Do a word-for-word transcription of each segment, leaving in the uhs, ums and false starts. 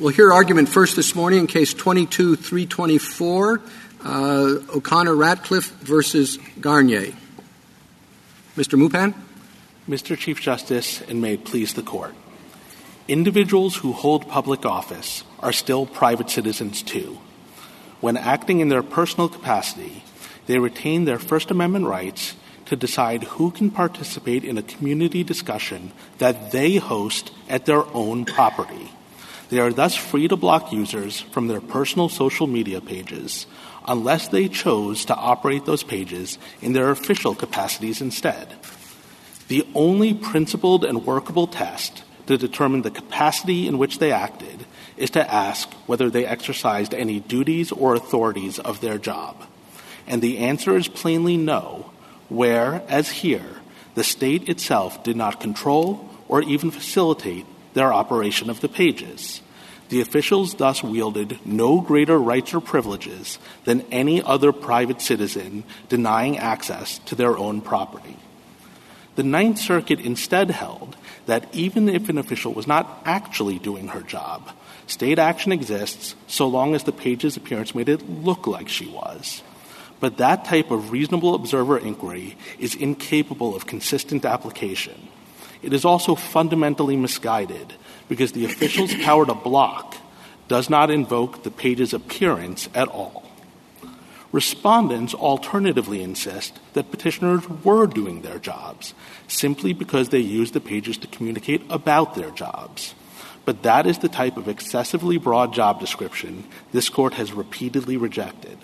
We'll hear argument first this morning in Case twenty-two three twenty-four, uh, O'Connor-Ratcliff versus Garnier. Mister Mupan? Mister Chief Justice, and may it please the Court, individuals who hold public office are still private citizens too. When acting in their personal capacity, they retain their First Amendment rights to decide who can participate in a community discussion that they host at their own property. They are thus free to block users from their personal social media pages unless they chose to operate those pages in their official capacities instead. The only principled and workable test to determine the capacity in which they acted is to ask whether they exercised any duties or authorities of their job. And the answer is plainly no, where, as here, the state itself did not control or even facilitate their operation of the pages. The officials thus wielded no greater rights or privileges than any other private citizen denying access to their own property. The Ninth Circuit instead held that even if an official was not actually doing her job, state action exists so long as the page's appearance made it look like she was. But that type of reasonable observer inquiry is incapable of consistent application. It is also fundamentally misguided because the official's power to block does not invoke the page's appearance at all. Respondents alternatively insist that petitioners were doing their jobs simply because they used the pages to communicate about their jobs. But that is the type of excessively broad job description this Court has repeatedly rejected.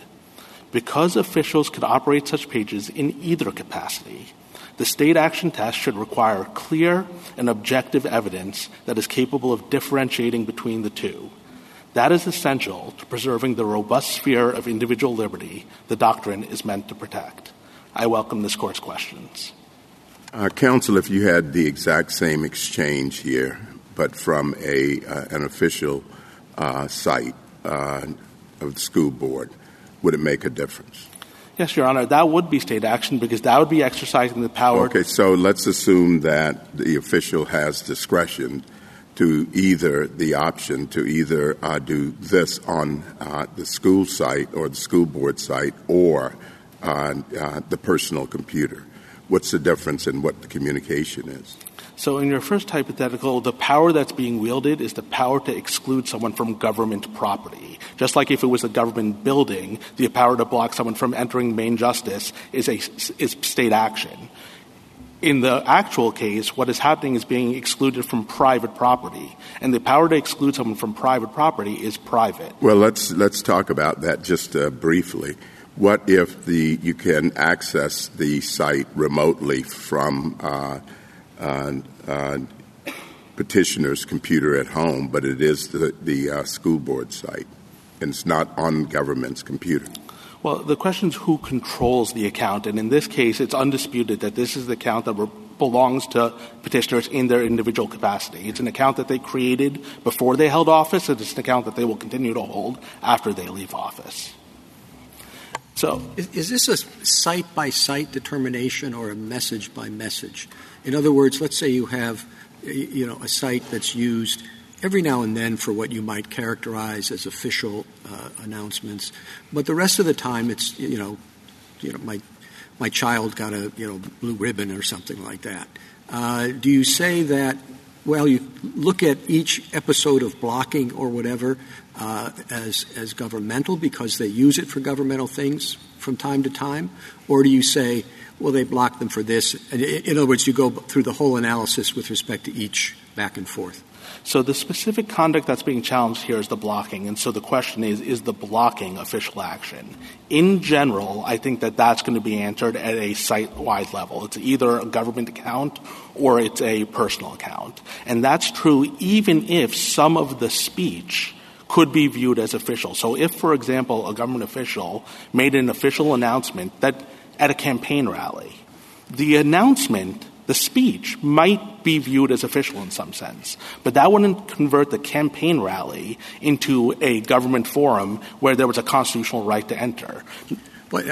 Because officials could operate such pages in either capacity, the state action test should require clear and objective evidence that is capable of differentiating between the two. That is essential to preserving the robust sphere of individual liberty the doctrine is meant to protect. I welcome this Court's questions. Uh, counsel, if you had the exact same exchange here, but from a uh, an official uh, site uh, of the school board, would it make a difference? Yes, Your Honor, that would be state action because that would be exercising the power. Okay, so let's assume that the official has discretion to either the option to either uh, do this on uh, the school site or the school board site or uh, uh, the personal computer. What's the difference in what the communication is? So in your first hypothetical, the power that's being wielded is the power to exclude someone from government property. Just like if it was a government building, the power to block someone from entering main justice is a is state action. In the actual case, what is happening is being excluded from private property, and the power to exclude someone from private property is private. Well, let's let's talk about that just uh, briefly. What if the you can access the site remotely from uh, Uh, uh, petitioner's computer at home, but it is the, the uh, school board site, and it's not on government's computer? Well, the question is who controls the account, and in this case, it's undisputed that this is the account that re- belongs to petitioners in their individual capacity. It's an account that they created before they held office, and it's an account that they will continue to hold after they leave office. So, is, is this a site-by-site determination or a message-by-message? In other words, let's say you have, you know, a site that's used every now and then for what you might characterize as official uh, announcements, but the rest of the time it's, you know, you know, my my child got a, you know, blue ribbon or something like that. Uh, do you say that? Well, you look at each episode of blocking or whatever uh, as as governmental because they use it for governmental things from time to time? Or do you say, well, they block them for this? In other words, you go through the whole analysis with respect to each back and forth. So the specific conduct that's being challenged here is the blocking. And so the question is, is the blocking official action? In general, I think that that's going to be answered at a site-wide level. It's either a government account or it's a personal account. And that's true even if some of the speech could be viewed as official. So if, for example, a government official made an official announcement that at a campaign rally, the announcement – the speech might be viewed as official in some sense, but that wouldn't convert the campaign rally into a government forum where there was a constitutional right to enter. But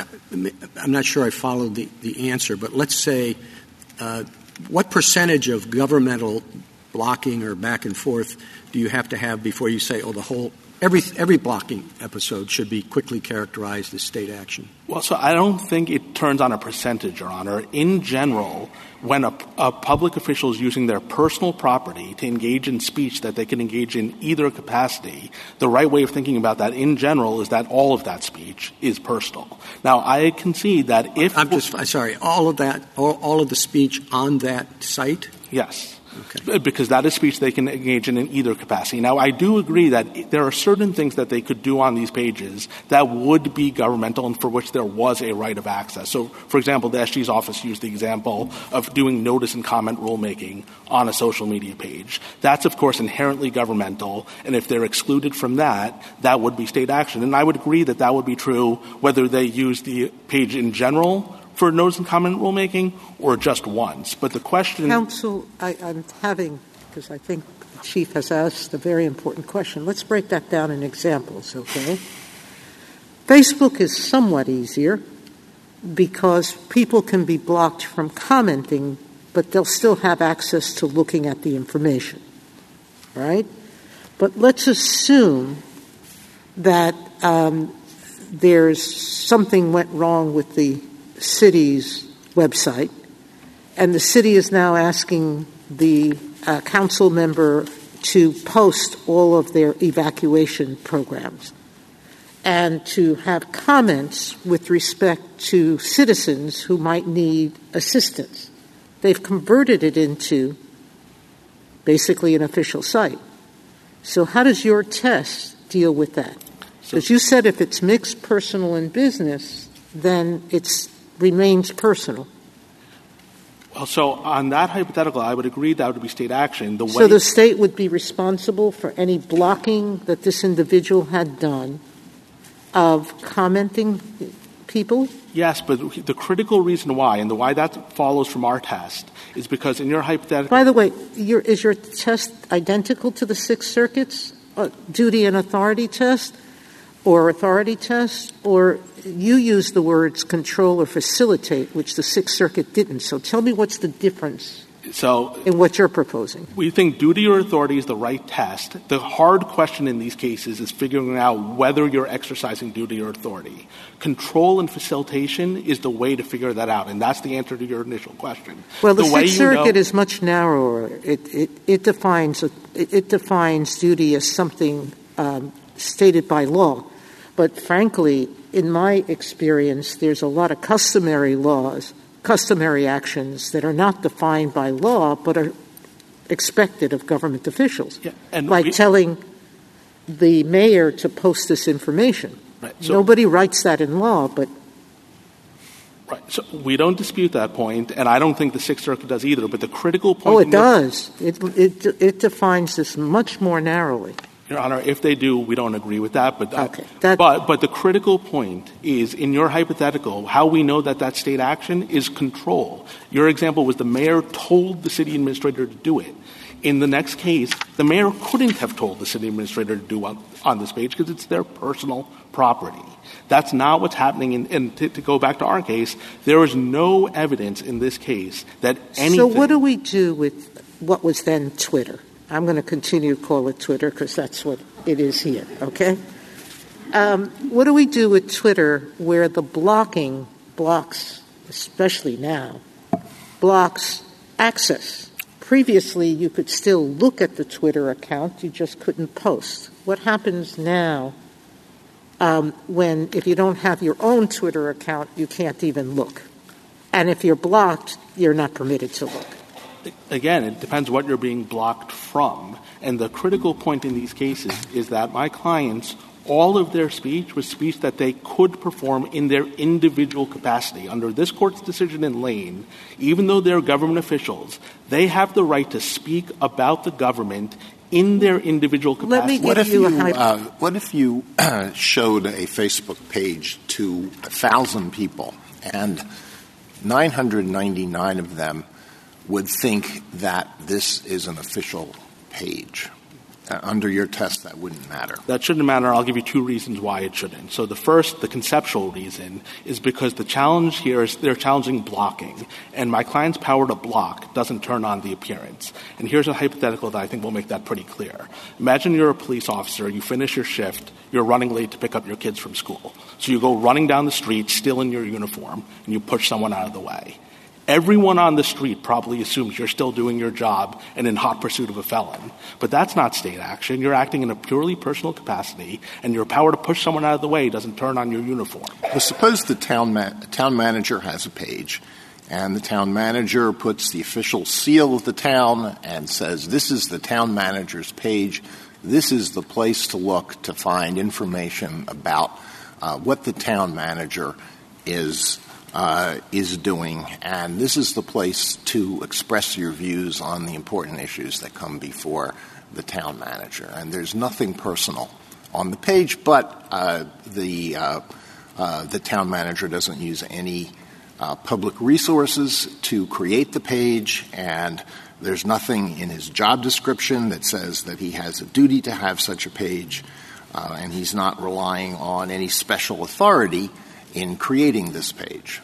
I'm not sure I followed the, the answer, but let's say uh, what percentage of governmental blocking or back and forth do you have to have before you say, oh, the whole every every blocking episode should be quickly characterized as state action? Well, so I don't think it turns on a percentage, Your Honor. In general, when a, a public official is using their personal property to engage in speech that they can engage in either capacity, the right way of thinking about that in general is that all of that speech is personal. Now, I concede that if— I'm just I'm sorry. All of that, all, all of the speech on that site? Yes. Okay. Because that is speech they can engage in in either capacity. Now, I do agree that there are certain things that they could do on these pages that would be governmental and for which there was a right of access. So, for example, the S G's office used the example of doing notice and comment rulemaking on a social media page. That's, of course, inherently governmental, and if they're excluded from that, that would be state action. And I would agree that that would be true whether they use the page in general for notice and comment rulemaking, or just once. But the question— Counsel, I, I'm having, because I think the Chief has asked a very important question. Let's break that down in examples, okay? Facebook is somewhat easier because people can be blocked from commenting, but they'll still have access to looking at the information, right? But let's assume that um, there's something went wrong with the city's website, and the city is now asking the uh, council member to post all of their evacuation programs and to have comments with respect to citizens who might need assistance. They've converted it into basically an official site. So how does your test deal with that? Because you said if it's mixed personal and business, then it's remains personal. Well, so on that hypothetical, I would agree that would be state action. The way so the state would be responsible for any blocking that this individual had done of commenting people? Yes, but the critical reason why, and the why that follows from our test, is because in your hypothetical— By the way, your, is your test identical to the Sixth Circuit's uh, duty and authority test? Or authority test, or you use the words control or facilitate, which the Sixth Circuit didn't. So tell me what's the difference so, in what you're proposing. We think duty or authority is the right test. The hard question in these cases is figuring out whether you're exercising duty or authority. Control and facilitation is the way to figure that out, and that's the answer to your initial question. Well, the, the Sixth Circuit you know- is much narrower. It, it, it, defines, a, it, it defines duty as something um, stated by law. But frankly, in my experience, there's a lot of customary laws, customary actions that are not defined by law but are expected of government officials, yeah, and like we, telling the mayor to post this information. Right, so nobody writes that in law, but right. So we don't dispute that point, and I don't think the Sixth Circuit does either. But the critical point— Oh, it does. It, it, it defines this much more narrowly. Your Honor, if they do, we don't agree with that. But, uh, okay, that, but but the critical point is, in your hypothetical, how we know that that state action is control. Your example was the mayor told the city administrator to do it. In the next case, the mayor couldn't have told the city administrator to do on, on this page because it's their personal property. That's not what's happening. And, and to, to go back to our case, there is no evidence in this case that anything— So what do we do with what was then Twitter? I'm going to continue to call it Twitter because that's what it is here, okay? Um, what do we do with Twitter where the blocking blocks, especially now, blocks access? Previously, you could still look at the Twitter account. You just couldn't post. What happens now um, when, if you don't have your own Twitter account, you can't even look? And if you're blocked, you're not permitted to look. Again, it depends what you're being blocked from. And the critical point in these cases is that my clients, all of their speech was speech that they could perform in their individual capacity. Under this court's decision in Lane, even though they're government officials, they have the right to speak about the government in their individual capacity. Let me give what, if you, you, uh, what if you uh, showed a Facebook page to one thousand people and nine hundred ninety-nine of them would think that this is an official page, Uh, under your test, that wouldn't matter. That shouldn't matter. I'll give you two reasons why it shouldn't. So the first, the conceptual reason, is because the challenge here is they're challenging blocking, and my client's power to block doesn't turn on the appearance. And here's a hypothetical that I think will make that pretty clear. Imagine you're a police officer. You finish your shift. You're running late to pick up your kids from school. So you go running down the street, still in your uniform, and you push someone out of the way. Everyone on the street probably assumes you're still doing your job and in hot pursuit of a felon. But that's not state action. You're acting in a purely personal capacity, and your power to push someone out of the way doesn't turn on your uniform. Well, suppose the town ma- town manager has a page, and the town manager puts the official seal of the town and says, this is the town manager's page. This is the place to look to find information about uh, what the town manager is Uh, is doing, and this is the place to express your views on the important issues that come before the town manager. And there's nothing personal on the page, but uh, the uh, uh, the town manager doesn't use any uh, public resources to create the page, and there's nothing in his job description that says that he has a duty to have such a page, uh, and he's not relying on any special authority in creating this page.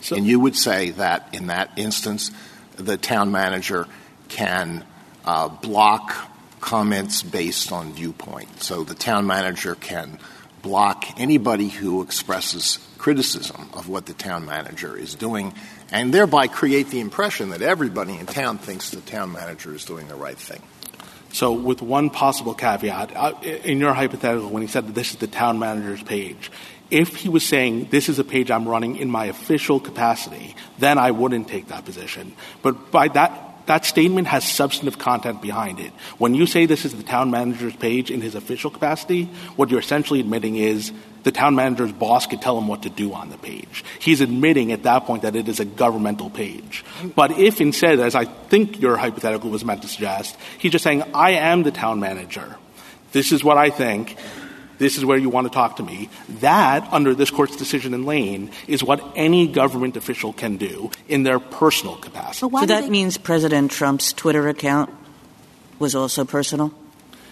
So, and you would say that in that instance, the town manager can uh, block comments based on viewpoint. So the town manager can block anybody who expresses criticism of what the town manager is doing, and thereby create the impression that everybody in town thinks the town manager is doing the right thing. So with one possible caveat, in your hypothetical, when he said that this is the town manager's page, if he was saying, this is a page I'm running in my official capacity, then I wouldn't take that position. But by that that statement has substantive content behind it. When you say this is the town manager's page in his official capacity, what you're essentially admitting is the town manager's boss could tell him what to do on the page. He's admitting at that point that it is a governmental page. But if instead, as I think your hypothetical was meant to suggest, he's just saying, I am the town manager. This is what I think. This is where you want to talk to me. That, under this Court's decision in Lane, is what any government official can do in their personal capacity. So, why so that they- means President Trump's Twitter account was also personal?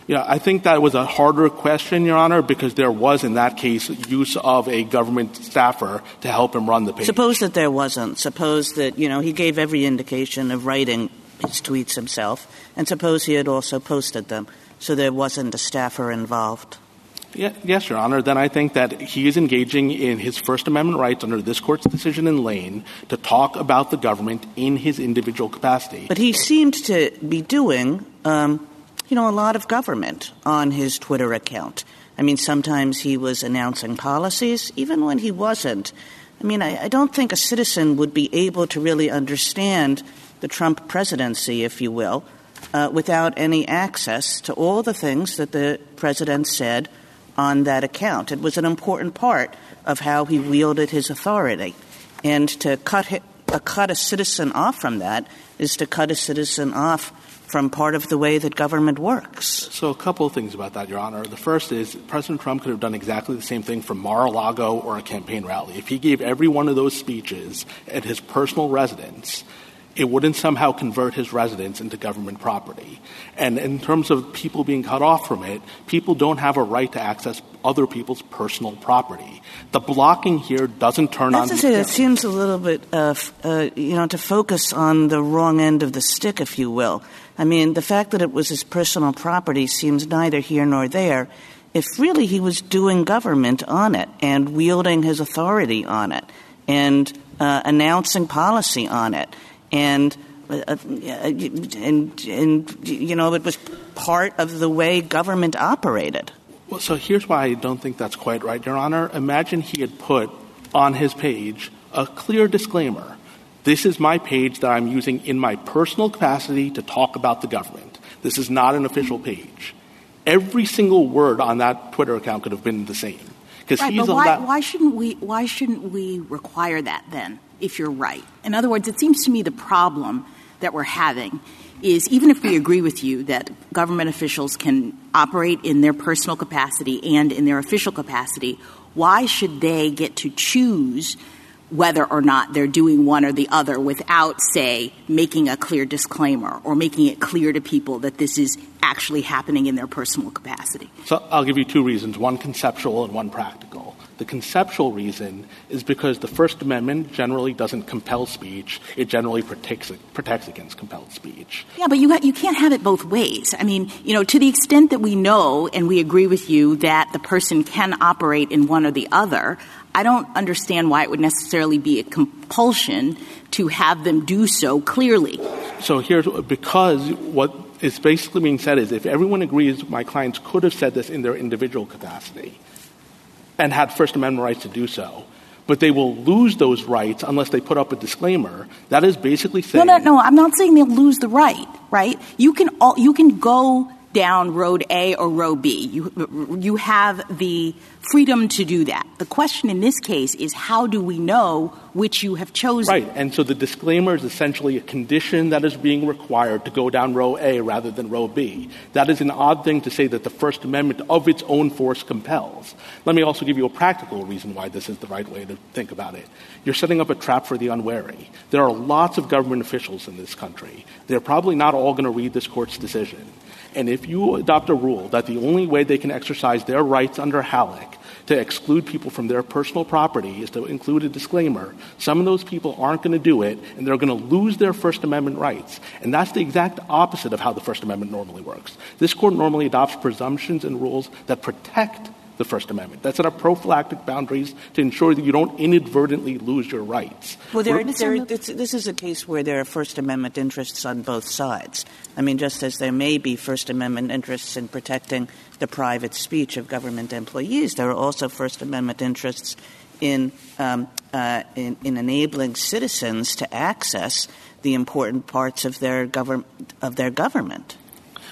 Yeah, I think that was a harder question, Your Honor, because there was, in that case, use of a government staffer to help him run the page. Suppose that there wasn't. Suppose that, you know, he gave every indication of writing his tweets himself, and suppose he had also posted them, so there wasn't a staffer involved. Yes, Your Honor. Then I think that he is engaging in his First Amendment rights under this Court's decision in Lane to talk about the government in his individual capacity. But he seemed to be doing, um, you know, a lot of government on his Twitter account. I mean, sometimes he was announcing policies, even when he wasn't. I mean, I, I don't think a citizen would be able to really understand the Trump presidency, if you will, uh, without any access to all the things that the president said on that account. It was an important part of how he wielded his authority. And to cut, hit, uh, cut a citizen off from that is to cut a citizen off from part of the way that government works. So a couple of things about that, Your Honor. The first is President Trump could have done exactly the same thing from Mar-a-Lago or a campaign rally. If he gave every one of those speeches at his personal residence, it wouldn't somehow convert his residence into government property. And in terms of people being cut off from it, people don't have a right to access other people's personal property. The blocking here doesn't turn on the appearance. It seems a little bit, uh, f- uh, you know, to focus on the wrong end of the stick, if you will. I mean, the fact that it was his personal property seems neither here nor there if really he was doing government on it and wielding his authority on it and uh, announcing policy on it. And, uh, and, and, you know, it was part of the way government operated. Well, so here's why I don't think that's quite right, Your Honor. Imagine he had put on his page a clear disclaimer. This is my page that I'm using in my personal capacity to talk about the government. This is not an official page. Every single word on that Twitter account could have been the same. Right, but why, why shouldn't we, why shouldn't we require that then? If you're right. In other words, it seems to me the problem that we're having is even if we agree with you that government officials can operate in their personal capacity and in their official capacity, why should they get to choose whether or not they're doing one or the other without, say, making a clear disclaimer or making it clear to people that this is actually happening in their personal capacity? So I'll give you two reasons, one conceptual and one practical. The conceptual reason is because the First Amendment generally doesn't compel speech. It generally protects protects against compelled speech. Yeah, but you got, you can't have it both ways. I mean, you know, to the extent that we know and we agree with you that the person can operate in one or the other, I don't understand why it would necessarily be a compulsion to have them do so clearly. So here's – because what is basically being said is if everyone agrees my clients could have said this in their individual capacity – and had First Amendment rights to do so, but they will lose those rights unless they put up a disclaimer. That is basically saying... No, no, no, I'm not saying they'll lose the right, right? You can all, you can go down road A or road B. You, you have the freedom to do that. The question in this case is how do we know which you have chosen? Right, and so the disclaimer is essentially a condition that is being required to go down row A rather than row B. That is an odd thing to say that the First Amendment of its own force compels. Let me also give you a practical reason why this is the right way to think about it. You're setting up a trap for the unwary. There are lots of government officials in this country. They're probably not all going to read this court's decision. And if you adopt a rule that the only way they can exercise their rights under Halleck to exclude people from their personal property is to include a disclaimer, some of those people aren't going to do it, and they're going to lose their First Amendment rights. And that's the exact opposite of how the First Amendment normally works. This court normally adopts presumptions and rules that protect the First Amendment. That's set up prophylactic boundaries to ensure that you don't inadvertently lose your rights. Well, there, there, this, this is a case where there are First Amendment interests on both sides. I mean, just as there may be First Amendment interests in protecting the private speech of government employees, there are also First Amendment interests in, um, uh, in, in enabling citizens to access the important parts of their, gover- of their government.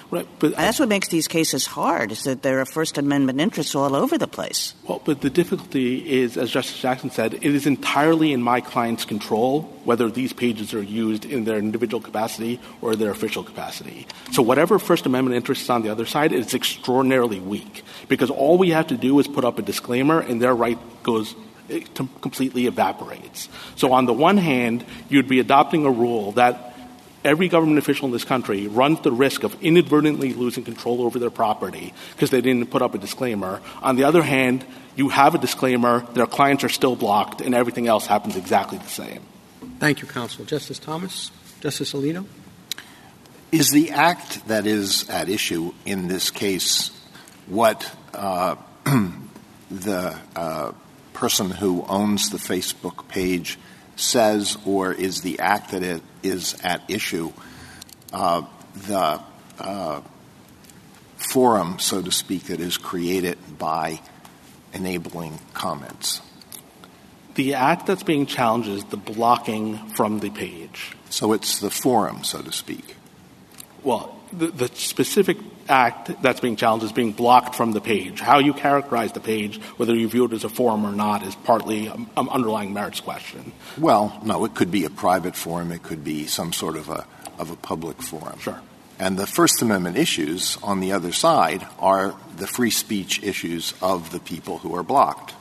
Right, but that's what makes these cases hard, is that there are First Amendment interests all over the place. Well, but the difficulty is, as Justice Jackson said, it is entirely in my client's control whether these pages are used in their individual capacity or their official capacity. So whatever First Amendment interest is on the other side, it's extraordinarily weak, because all we have to do is put up a disclaimer and their right goes – it completely evaporates. So on the one hand, you'd be adopting a rule that every government official in this country runs the risk of inadvertently losing control over their property because they didn't put up a disclaimer. On the other hand, you have a disclaimer, their clients are still blocked, and everything else happens exactly the same. Thank you, counsel. Justice Thomas? Justice Alito? Is the act that is at issue in this case what uh, the uh, person who owns the Facebook page says, or is the act that it is at issue uh, the uh, forum, so to speak, that is created by enabling comments? The act that's being challenged is the blocking from the page. So it's the forum, so to speak. Well, the, the specific act that's being challenged is being blocked from the page. How you characterize the page, whether you view it as a forum or not, is partly an underlying merits question. Well, no, it could be a private forum. It could be some sort of a of a public forum. Sure. And the First Amendment issues on the other side are the free speech issues of the people who are blocked.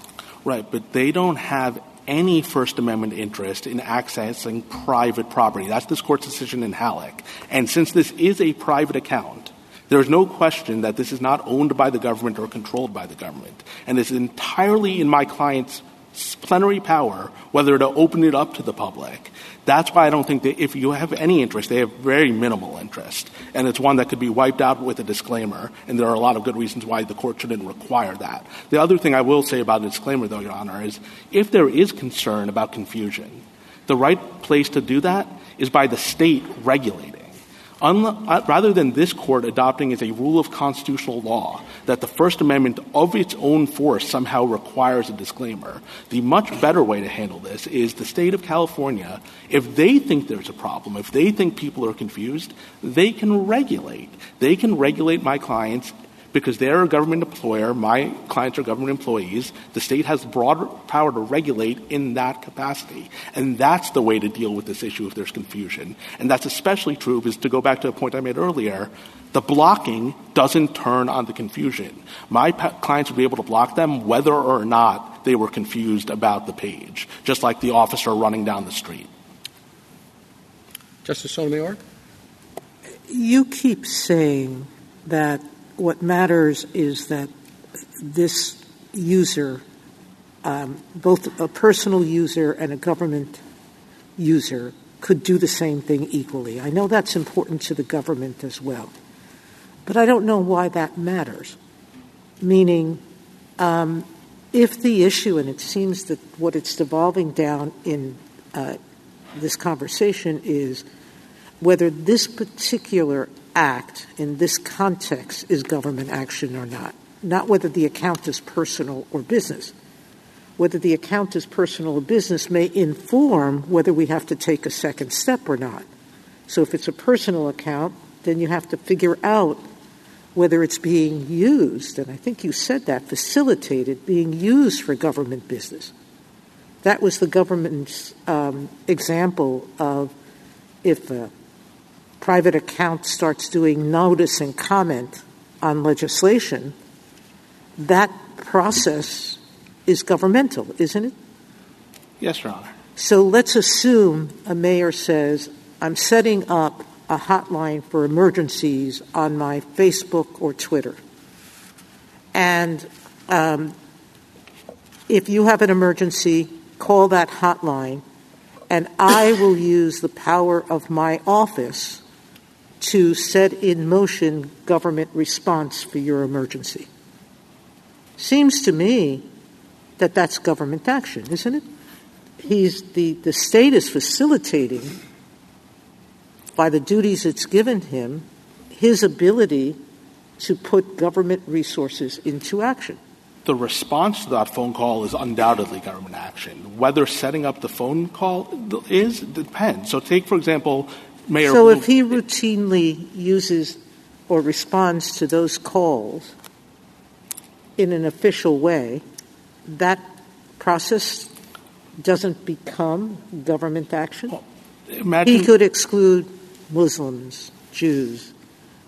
Right, but they don't have any First Amendment interest in accessing private property. That's this court's decision in Halleck. And since this is a private account, there is no question that this is not owned by the government or controlled by the government. And it's entirely in my client's plenary power whether to open it up to the public. That's why I don't think that if you have any interest, they have very minimal interest. And it's one that could be wiped out with a disclaimer. And there are a lot of good reasons why the court shouldn't require that. The other thing I will say about a disclaimer, though, Your Honor, is if there is concern about confusion, the right place to do that is by the state regulating. Unla- rather than this court adopting as a rule of constitutional law that the First Amendment of its own force somehow requires a disclaimer, the much better way to handle this is the state of California, if they think there's a problem, if they think people are confused, they can regulate. They can regulate my clients because they're a government employer, my clients are government employees. The state has broad power to regulate in that capacity. And that's the way to deal with this issue if there's confusion. And that's especially true because, to go back to a point I made earlier, the blocking doesn't turn on the confusion. My pa- clients will be able to block them whether or not they were confused about the page, just like the officer running down the street. Justice Sotomayor? You keep saying that what matters is that this user, um, both a personal user and a government user, could do the same thing equally. I know that's important to the government as well. But I don't know why that matters, meaning um, if the issue, and it seems that what it's devolving down in uh, this conversation is whether this particular act in this context is government action or not, not whether the account is personal or business. Whether the account is personal or business may inform whether we have to take a second step or not. So if it's a personal account, then you have to figure out whether it's being used, and I think you said that, facilitated, being used for government business. That was the government's um, example of if a private account starts doing notice and comment on legislation, that process is governmental, isn't it? Yes, Your Honor. So let's assume a mayor says, I'm setting up a hotline for emergencies on my Facebook or Twitter. And um, if you have an emergency, call that hotline, and I will use the power of my office to set in motion government response for your emergency. Seems to me that that's government action, isn't it? He's the, the state is facilitating, by the duties it's given him, his ability to put government resources into action. The response to that phone call is undoubtedly government action. Whether setting up the phone call is, depends. So take, for example, Mayor... So if he routinely uses or responds to those calls in an official way, that process doesn't become government action? Well, imagine he could exclude Muslims, Jews,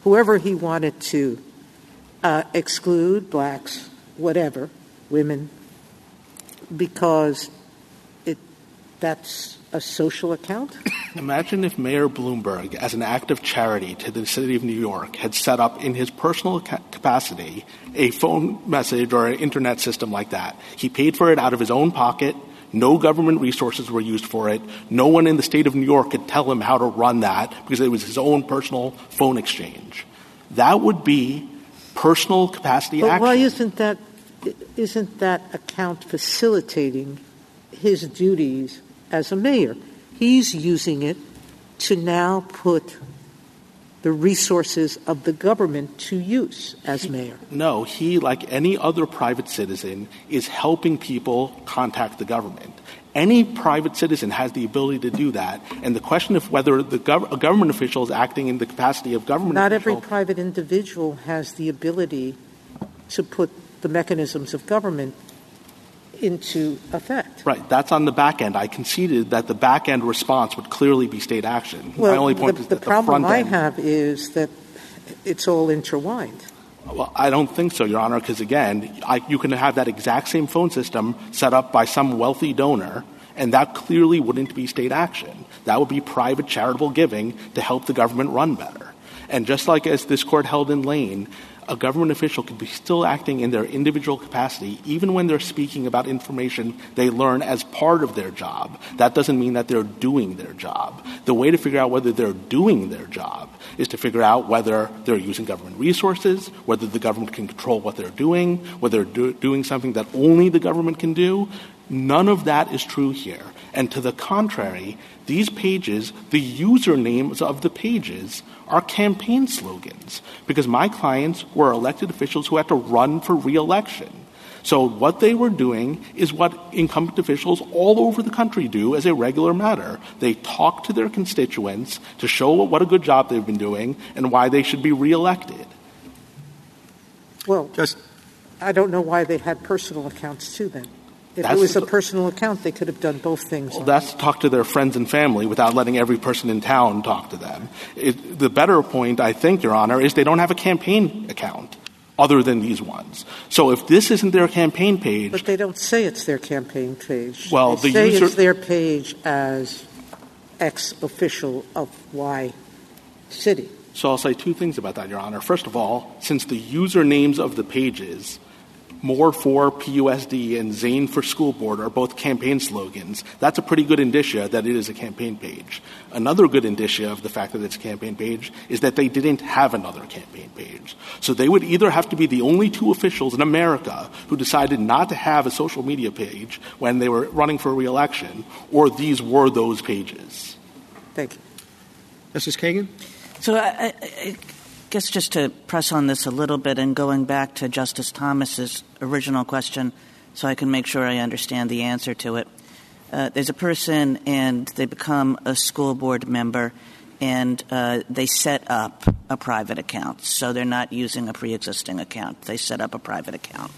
whoever he wanted to uh, exclude, blacks, whatever, women, because it that's a social account. Imagine if Mayor Bloomberg, as an act of charity to the city of New York, had set up in his personal ca- capacity a phone message or an internet system like that. He paid for it out of his own pocket. No government resources were used for it. No one in the state of New York could tell him how to run that because it was his own personal phone exchange. That would be personal capacity but action. But why isn't that, isn't that account facilitating his duties as a mayor? He's using it to now put the resources of the government to use as mayor. No, he, like any other private citizen, is helping people contact the government. Any private citizen has the ability to do that. And the question of whether the gov- a government official is acting in the capacity of government Not official, every private individual has the ability to put the mechanisms of government into effect. Right. That's on the back end. I conceded that the back end response would clearly be state action. Well, My only point the, is that the, the problem front end, I have is that it's all intertwined. Well, I don't think so, Your Honor, because, again, I, you can have that exact same phone system set up by some wealthy donor, and that clearly wouldn't be state action. That would be private charitable giving to help the government run better. And just like as this court held in Lane, a government official could be still acting in their individual capacity even when they're speaking about information they learn as part of their job. That doesn't mean that they're doing their job. The way to figure out whether they're doing their job is to figure out whether they're using government resources, whether the government can control what they're doing, whether they're do- doing something that only the government can do. None of that is true here. And to the contrary, these pages, the usernames of the pages, are campaign slogans because my clients were elected officials who had to run for re-election. So what they were doing is what incumbent officials all over the country do as a regular matter. They talk to their constituents to show what a good job they've been doing and why they should be re-elected. Well, Just, I don't know why they had personal accounts too then. If that's it was a personal account, they could have done both things. Well, that's talk to their friends and family without letting every person in town talk to them. It, the better point, I think, Your Honor, is they don't have a campaign account. other than these ones. So if this isn't their campaign page... But they don't say it's their campaign page. Well, they the say user... it's their page as X official of Y city. So I'll say two things about that, Your Honor. First of all, since the usernames of the pages, More for P U S D and Zane for School Board, are both campaign slogans, that's a pretty good indicia that it is a campaign page. Another good indicia of the fact that it's a campaign page is that they didn't have another campaign page. So they would either have to be the only two officials in America who decided not to have a social media page when they were running for re-election, or these were those pages. Thank you. Missus Kagan? So I, I, I guess just to press on this a little bit and going back to Justice Thomas's original question so I can make sure I understand the answer to it. Uh, there's a person and they become a school board member and uh, they set up a private account. So they're not using a pre-existing account. They set up a private account.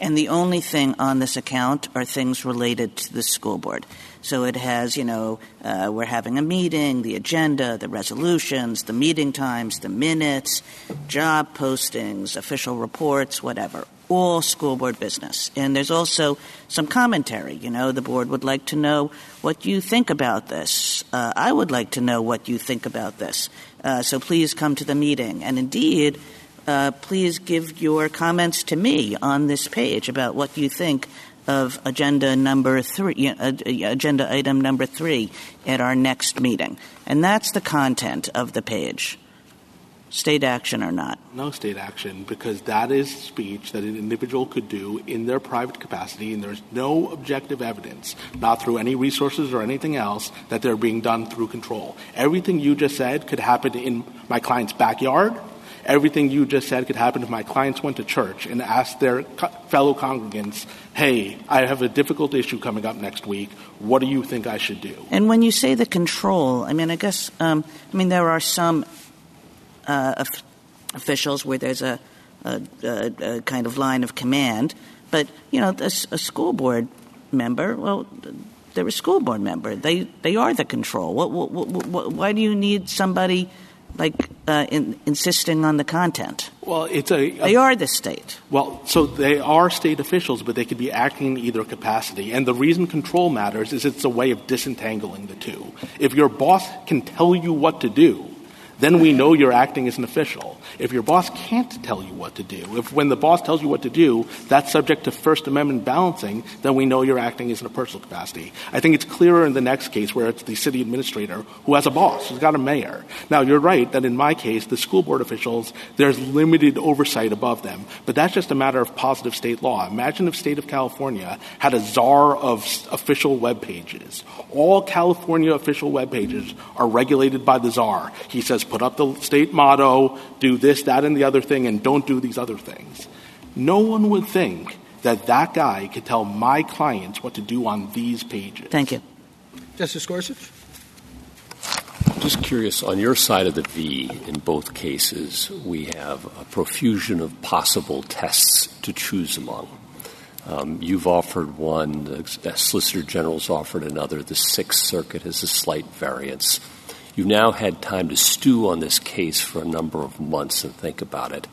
And the only thing on this account are things related to the school board. So it has, you know, uh, we're having a meeting, the agenda, the resolutions, the meeting times, the minutes, job postings, official reports, whatever, all school board business. And there's also some commentary. You know, the board would like to know what you think about this. Uh, I would like to know what you think about this. Uh, so please come to the meeting. And indeed... Uh, please give your comments to me on this page about what you think of agenda number three, uh, agenda item number three at our next meeting. And that's the content of the page. State action or not? No state action, because that is speech that an individual could do in their private capacity, and there's no objective evidence, not through any resources or anything else, that they're being done through control. Everything you just said could happen in my client's backyard. Everything you just said could happen if my clients went to church and asked their co- fellow congregants, hey, I have a difficult issue coming up next week. What do you think I should do? And when you say the control, I mean, I guess, um, I mean, there are some uh, of- officials where there's a, a, a, a kind of line of command. But, you know, a, a school board member, well, they're a school board member. They they are the control. What, what, what, what, why do you need somebody like uh, in, insisting on the content? Well, it's a, a... They are the state. Well, so they are state officials, but they could be acting in either capacity. And the reason control matters is it's a way of disentangling the two. If your boss can tell you what to do, then we know you're acting as an official. If your boss can't tell you what to do, if when the boss tells you what to do, that's subject to First Amendment balancing, then we know you're acting as in a personal capacity. I think it's clearer in the next case where it's the city administrator who has a boss, who's got a mayor. Now, you're right that in my case, the school board officials, there's limited oversight above them. But that's just a matter of positive state law. Imagine if the state of California had a czar of official web pages. All California official web pages are regulated by the czar. He says, put up the state motto, do this, that, and the other thing, and don't do these other things. No one would think that that guy could tell my clients what to do on these pages. Thank you. Justice Gorsuch? Just curious, on your side of the V, in both cases, we have a profusion of possible tests to choose among. Um, you've offered one, the Solicitor General's offered another, the Sixth Circuit has a slight variance. You've now had time to stew on this case for a number of months and think about it.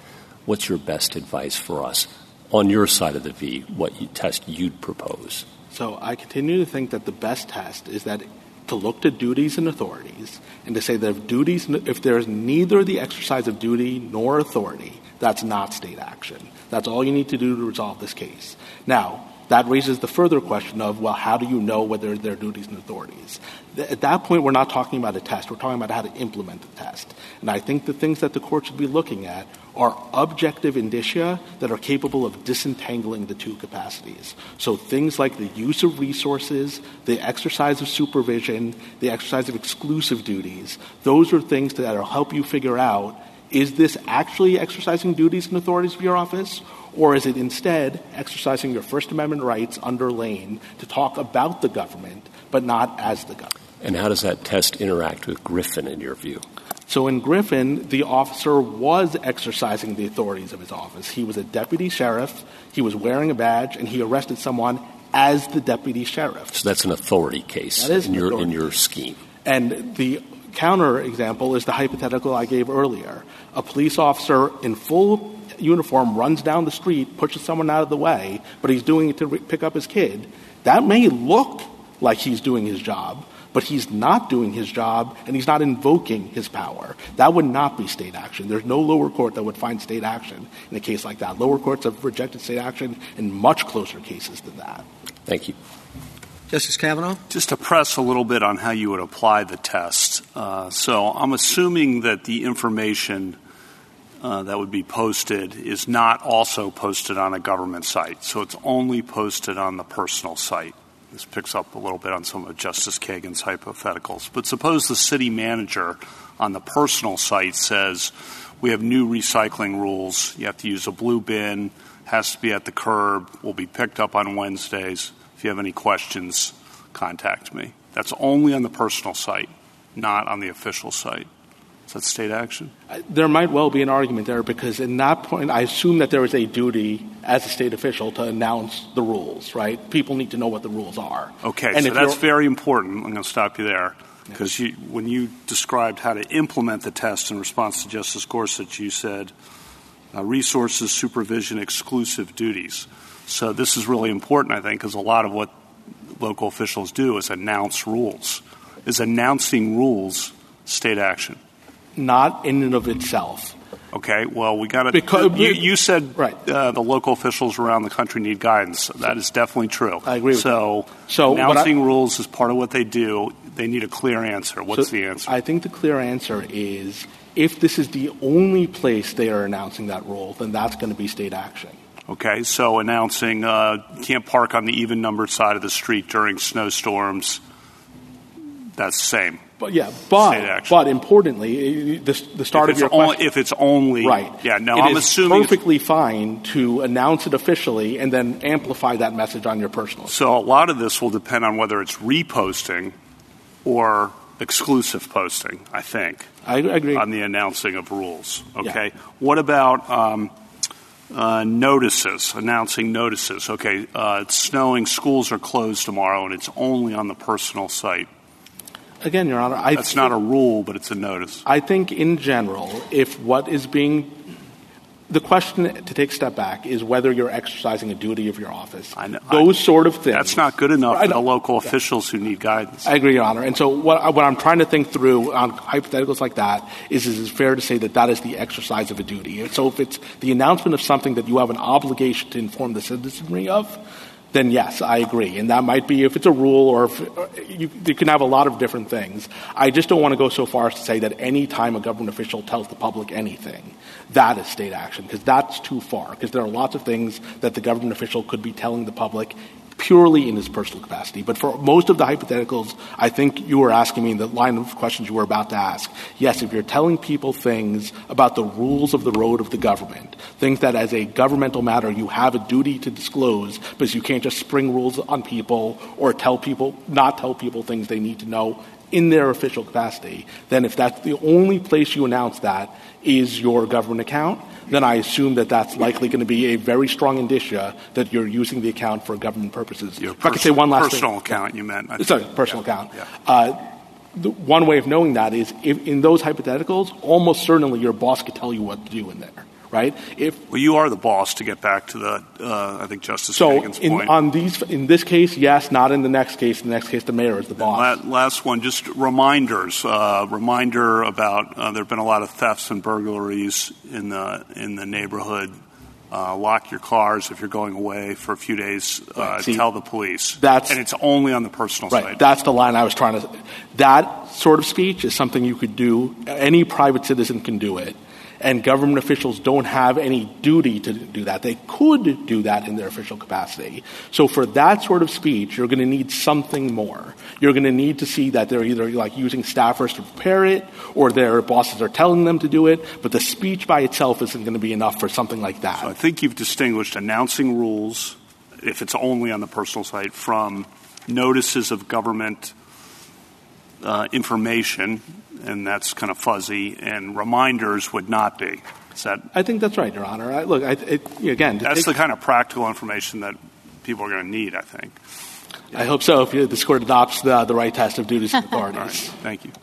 What's your best advice for us on your side of the V, what you test you'd propose? So I continue to think that the best test is that to look to duties and authorities and to say that if duties, if there's neither the exercise of duty nor authority, that's not state action. That's all you need to do to resolve this case. Now, that raises the further question of, well, how do you know whether there are duties and authorities? Th- at that point, we're not talking about a test. We're talking about how to implement the test. And I think the things that the court should be looking at are objective indicia that are capable of disentangling the two capacities. So things like the use of resources, the exercise of supervision, the exercise of exclusive duties, those are things that will help you figure out, is this actually exercising duties and authorities of your office? Or is it instead exercising your First Amendment rights under Lane to talk about the government, but not as the government? And how does that test interact with Griffin, in your view? So in Griffin, the officer was exercising the authorities of his office. He was a deputy sheriff, he was wearing a badge, and he arrested someone as the deputy sheriff. So that's an authority case that is in, your, in your scheme. And the counterexample is the hypothetical I gave earlier. A police officer in full uniform runs down the street, pushes someone out of the way, but he's doing it to re- pick up his kid, that may look like he's doing his job, but he's not doing his job, and he's not invoking his power. That would not be state action. There's no lower court that would find state action in a case like that. Lower courts have rejected state action in much closer cases than that. Thank you. Justice Kavanaugh? Just to press a little bit on how you would apply the test. Uh, so I'm assuming that the information uh, that would be posted is not also posted on a government site. So it's only posted on the personal site. This picks up a little bit on some of Justice Kagan's hypotheticals. But suppose the city manager on the personal site says, we have new recycling rules. You have to use a blue bin, has to be at the curb, will be picked up on Wednesdays. If you have any questions, contact me. That's only on the personal site, not on the official site. Is that state action? There might well be an argument there because in that point, I assume that there is a duty as a state official to announce the rules, right? People need to know what the rules are. Okay, and so that's very important. I'm going to stop you there because you, when you described how to implement the test in response to Justice Gorsuch, you said uh, resources, supervision, exclusive duties. So this is really important, I think, because a lot of what local officials do is announce rules. Is announcing rules state action? Not in and of itself. Okay. Well, we got to. You, you said right. uh, the local officials around the country need guidance. That is definitely true. I agree with so, that. So announcing I, rules is part of what they do. They need a clear answer. What's so the answer? I think the clear answer is if this is the only place they are announcing that rule, then that's going to be state action. Okay. So announcing uh, can't park on the even-numbered side of the street during snowstorms, that's the same. But yeah, but but importantly, the, the start of your only, question. If it's only right, yeah, no, it I'm is assuming perfectly it's, fine to announce it officially and then amplify that message on your personal. So a lot of this will depend on whether it's reposting or exclusive posting. I think I, I agree on the announcing of rules. Okay, yeah. What about um, uh, notices? Announcing notices. Okay, uh, it's snowing. Schools are closed tomorrow, and it's only on the personal site. Again, Your Honor, I That's th- not a rule, but it's a notice. I think in general, if what is being – the question to take a step back is whether you're exercising a duty of your office. I know. Those I, sort of things. That's not good enough for the local yeah. officials who need guidance. I agree, Your Honor. And so what, what I'm trying to think through on hypotheticals like that is is it fair to say that that is the exercise of a duty. And so if it's the announcement of something that you have an obligation to inform the citizenry of – then yes, I agree. And that might be if it's a rule or if or you, you can have a lot of different things. I just don't want to go so far as to say that any time a government official tells the public anything, that is state action because that's too far because there are lots of things that the government official could be telling the public purely in his personal capacity. But for most of the hypotheticals, I think you were asking me in the line of questions you were about to ask. Yes, if you're telling people things about the rules of the road of the government, things that as a governmental matter you have a duty to disclose because you can't just spring rules on people or tell people, not tell people things they need to know in their official capacity, then if that's the only place you announce that is your government account, then I assume that that's likely going to be a very strong indicia that you're using the account for government purposes. Your if person, I could say one last personal thing. account, you meant. I think. Sorry, personal yeah, account. Yeah. Uh, the, one way of knowing that is if, in those hypotheticals, almost certainly your boss could tell you what to do in there, right? If, well, you are the boss, to get back to the, uh, I think, Justice so Kagan's in, point. So on these, in this case, yes, not in the next case. In the next case, the mayor is the boss. La- last one, just reminders. Uh, reminder about uh, there have been a lot of thefts and burglaries in the in the neighborhood. Uh, lock your cars if you're going away for a few days. Uh, right. See, tell the police. That's, and it's only on the personal right, side. That's the line I was trying to – that sort of speech is something you could do. Any private citizen can do it. And government officials don't have any duty to do that. They could do that in their official capacity. So for that sort of speech, you're going to need something more. You're going to need to see that they're either like using staffers to prepare it or their bosses are telling them to do it. But the speech by itself isn't going to be enough for something like that. So I think you've distinguished announcing rules, if it's only on the personal side, from notices of government uh, information – and that's kind of fuzzy, and reminders would not be. Is that I think that's right, Your Honor. I, look, I, it, again... That's the kind of practical information that people are going to need, I think. Yeah. I hope so, if you, this Court adopts the, the right test of duties and authorities. All right. Thank you.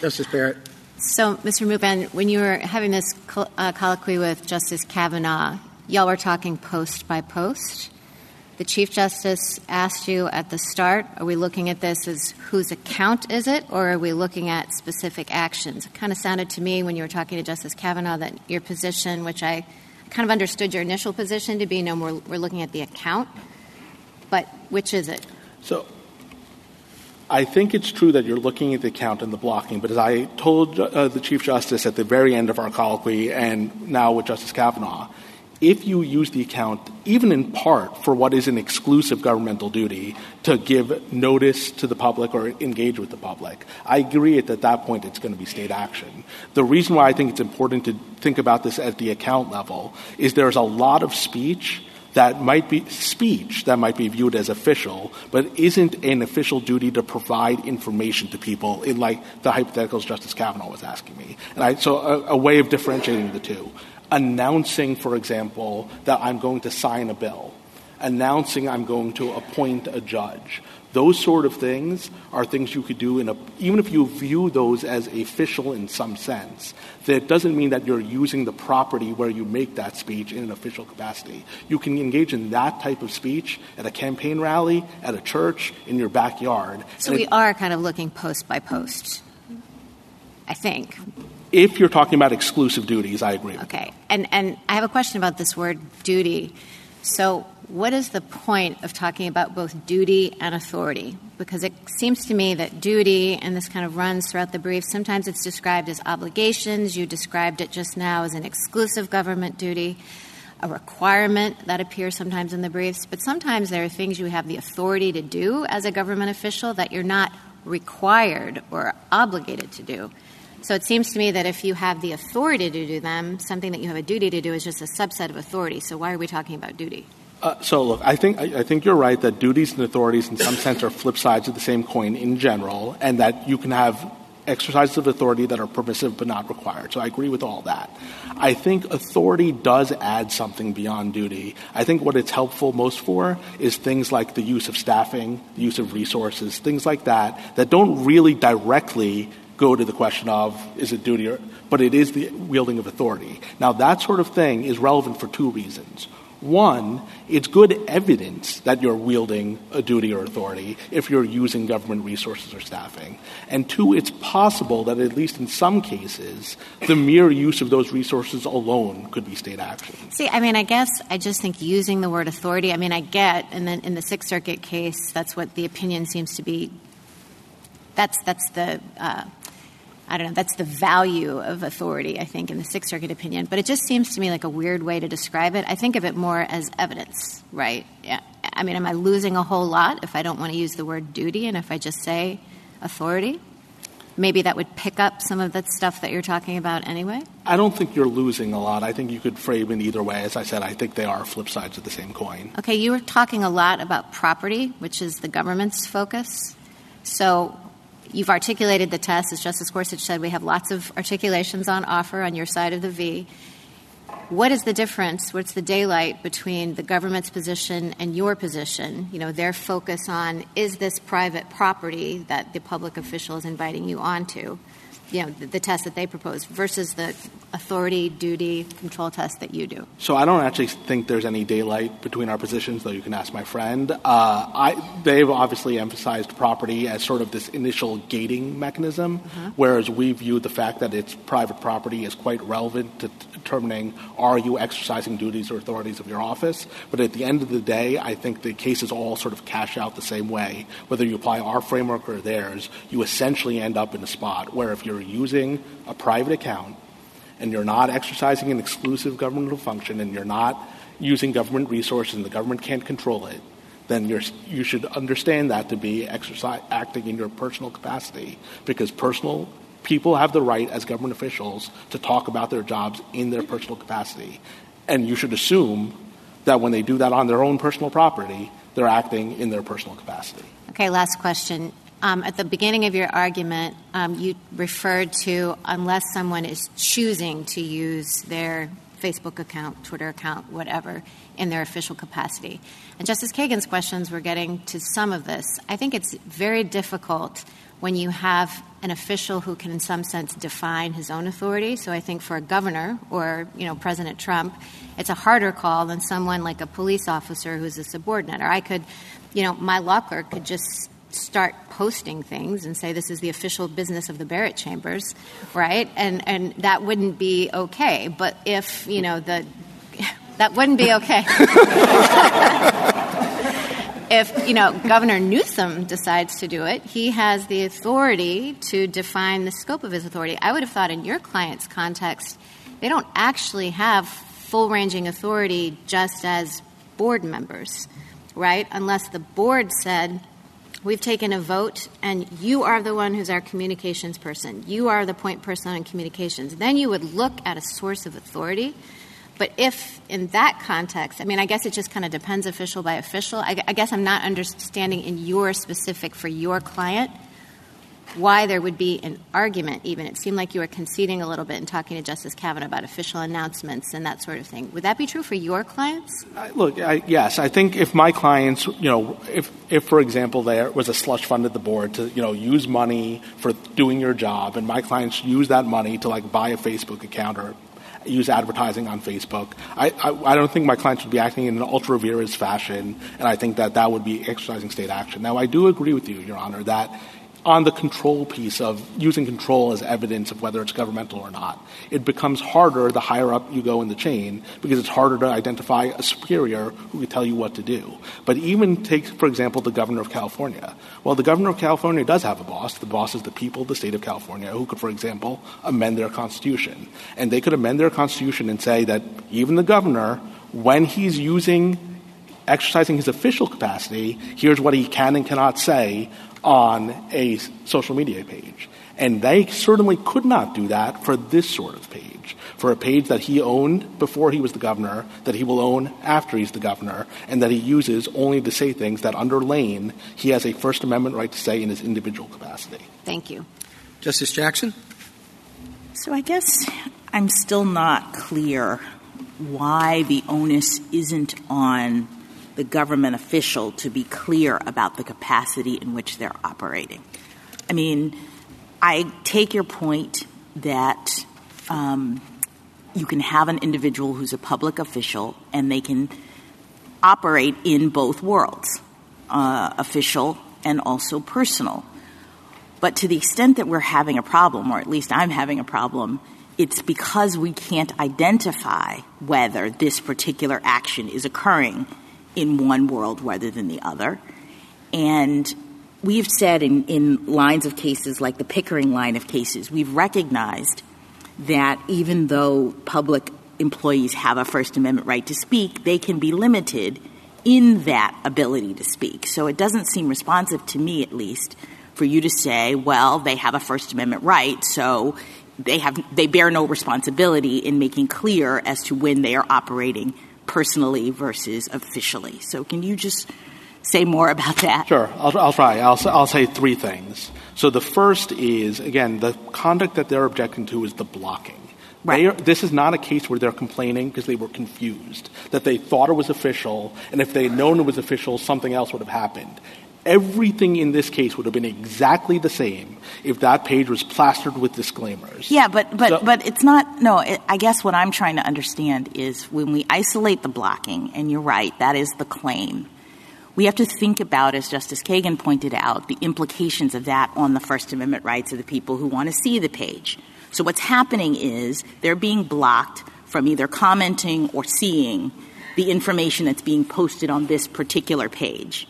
Justice Barrett. So, Mister Mupan, when you were having this col- uh, colloquy with Justice Kavanaugh, y'all were talking post by post. The Chief Justice asked you at the start, are we looking at this as whose account is it, or are we looking at specific actions? It kind of sounded to me when you were talking to Justice Kavanaugh that your position, which I kind of understood your initial position to be, no, we're, we're looking at the account, but which is it? So I think it's true that you're looking at the account and the blocking, but as I told uh, the Chief Justice at the very end of our colloquy and now with Justice Kavanaugh, if you use the account, even in part, for what is an exclusive governmental duty to give notice to the public or engage with the public, I agree that at that point it's going to be state action. The reason why I think it's important to think about this at the account level is there's a lot of speech that might be speech that might be viewed as official, but isn't an official duty to provide information to people in like the hypotheticals Justice Kavanaugh was asking me. And I, so a, a way of differentiating the two. Announcing, for example, that I'm going to sign a bill, announcing I'm going to appoint a judge. Those sort of things are things you could do in a, even if you view those as official in some sense, that doesn't mean that you're using the property where you make that speech in an official capacity. You can engage in that type of speech at a campaign rally, at a church, in your backyard. So and we it, are kind of looking post by post, I think. If you're talking about exclusive duties, I agree with okay. you. Okay. And, and I have a question about this word duty. So what is the point of talking about both duty and authority? Because it seems to me that duty, and this kind of runs throughout the brief, sometimes it's described as obligations. You described it just now as an exclusive government duty, a requirement that appears sometimes in the briefs. But sometimes there are things you have the authority to do as a government official that you're not required or obligated to do. So it seems to me that if you have the authority to do them, something that you have a duty to do is just a subset of authority. So why are we talking about duty? Uh, so, look, I think I, I think you're right that duties and authorities in some sense are flip sides of the same coin in general, and that you can have exercises of authority that are permissive but not required. So I agree with all that. I think authority does add something beyond duty. I think what it's helpful most for is things like the use of staffing, the use of resources, things like that, that don't really directly go to the question of, is it duty or, but it is the wielding of authority. Now, that sort of thing is relevant for two reasons. One, it's good evidence that you're wielding a duty or authority if you're using government resources or staffing. And two, it's possible that at least in some cases, the mere use of those resources alone could be state action. See, I mean, I guess I just think using the word authority, I mean, I get, and then in the Sixth Circuit case, that's what the opinion seems to be. That's, that's the... Uh, I don't know, that's the value of authority, I think, in the Sixth Circuit opinion. But it just seems to me like a weird way to describe it. I think of it more as evidence, right? Yeah. I mean, am I losing a whole lot if I don't want to use the word duty and if I just say authority? Maybe that would pick up some of that stuff that you're talking about anyway? I don't think you're losing a lot. I think you could frame it either way. As I said, I think they are flip sides of the same coin. Okay, you were talking a lot about property, which is the government's focus. So you've articulated the test. As Justice Gorsuch said, we have lots of articulations on offer on your side of the V. What is the difference? What's the daylight between the government's position and your position? You know, their focus on, is this private property that the public official is inviting you onto, you know, the, the test that they propose versus the authority, duty, control test that you do? So I don't actually think there's any daylight between our positions, though you can ask my friend. Uh, I, they've obviously emphasized property as sort of this initial gating mechanism, uh-huh. whereas we view the fact that it's private property as quite relevant to t- determining are you exercising duties or authorities of your office. But at the end of the day, I think the cases all sort of cash out the same way. Whether you apply our framework or theirs, you essentially end up in a spot where if you're using a private account and you're not exercising an exclusive governmental function and you're not using government resources and the government can't control it, then you're, you should understand that to be exercise, acting in your personal capacity, because personal people have the right as government officials to talk about their jobs in their personal capacity. And you should assume that when they do that on their own personal property, they're acting in their personal capacity. Okay, last question. Um, at the beginning of your argument, um, you referred to unless someone is choosing to use their Facebook account, Twitter account, whatever, in their official capacity. And Justice Kagan's questions were getting to some of this. I think it's very difficult when you have an official who can in some sense define his own authority. So I think for a governor or, you know, President Trump, it's a harder call than someone like a police officer who's a subordinate. Or I could, you know, my law clerk could just start posting things and say this is the official business of the Barrett chambers, right? And and that wouldn't be okay. But if, you know, the that wouldn't be okay. If, you know, Governor Newsom decides to do it, he has the authority to define the scope of his authority. I would have thought in your client's context, they don't actually have full-ranging authority just as board members, right? Unless the board said, we've taken a vote, and you are the one who's our communications person. You are the point person on communications. Then you would look at a source of authority. But if in that context, I mean, I guess it just kind of depends official by official. I, I guess I'm not understanding in your specific for your client why there would be an argument even. It seemed like you were conceding a little bit in talking to Justice Kavanaugh about official announcements and that sort of thing. Would that be true for your clients? Uh, look, I, yes. I think if my clients, you know, if, if for example, there was a slush fund at the board to, you know, use money for doing your job, and my clients use that money to, like, buy a Facebook account or use advertising on Facebook. I, I, I don't think my clients would be acting in an ultra-virus fashion, and I think that that would be exercising state action. Now, I do agree with you, Your Honor, that on the control piece of using control as evidence of whether it's governmental or not, it becomes harder the higher up you go in the chain because it's harder to identify a superior who can tell you what to do. But even take, for example, the governor of California. Well, the governor of California does have a boss. The boss is the people of the state of California who could, for example, amend their constitution. And they could amend their constitution and say that even the governor, when he's using, exercising his official capacity, here's what he can and cannot say on a social media page. And they certainly could not do that for this sort of page, for a page that he owned before he was the governor, that he will own after he's the governor, and that he uses only to say things that under Lane he has a First Amendment right to say in his individual capacity. Thank you. Justice Jackson? So I guess I'm still not clear why the onus isn't on the government official to be clear about the capacity in which they're operating. I mean, I take your point that um, you can have an individual who's a public official and they can operate in both worlds, uh, official and also personal. But to the extent that we're having a problem, or at least I'm having a problem, it's because we can't identify whether this particular action is occurring in one world rather than the other. And we've said in, in lines of cases like the Pickering line of cases, we've recognized that even though public employees have a First Amendment right to speak, they can be limited in that ability to speak. So it doesn't seem responsive to me, at least, for you to say, well, they have a First Amendment right, so they have they bear no responsibility in making clear as to when they are operating personally versus officially. So can you just say more about that? Sure. I'll, I'll try. I'll, I'll say three things. So the first is, again, the conduct that they're objecting to is the blocking. Right. They are, this is not a case where they're complaining because they were confused, that they thought it was official, and if they had known it was official, something else would have happened. Everything in this case would have been exactly the same if that page was plastered with disclaimers. Yeah, but but, so, but it's not – no, it, I guess what I'm trying to understand is when we isolate the blocking, and you're right, that is the claim, we have to think about, as Justice Kagan pointed out, the implications of that on the First Amendment rights of the people who want to see the page. So what's happening is they're being blocked from either commenting or seeing the information that's being posted on this particular page.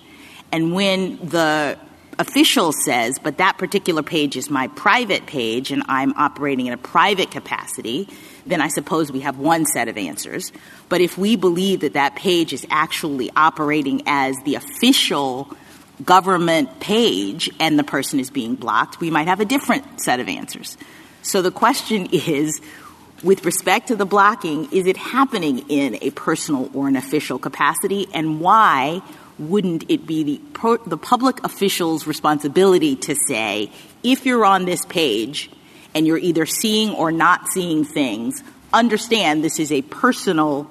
And when the official says, but that particular page is my private page and I'm operating in a private capacity, then I suppose we have one set of answers. But if we believe that that page is actually operating as the official government page and the person is being blocked, we might have a different set of answers. So the question is, with respect to the blocking, is it happening in a personal or an official capacity, and why – wouldn't it be the, pro- the public official's responsibility to say, if you're on this page and you're either seeing or not seeing things, understand this is a personal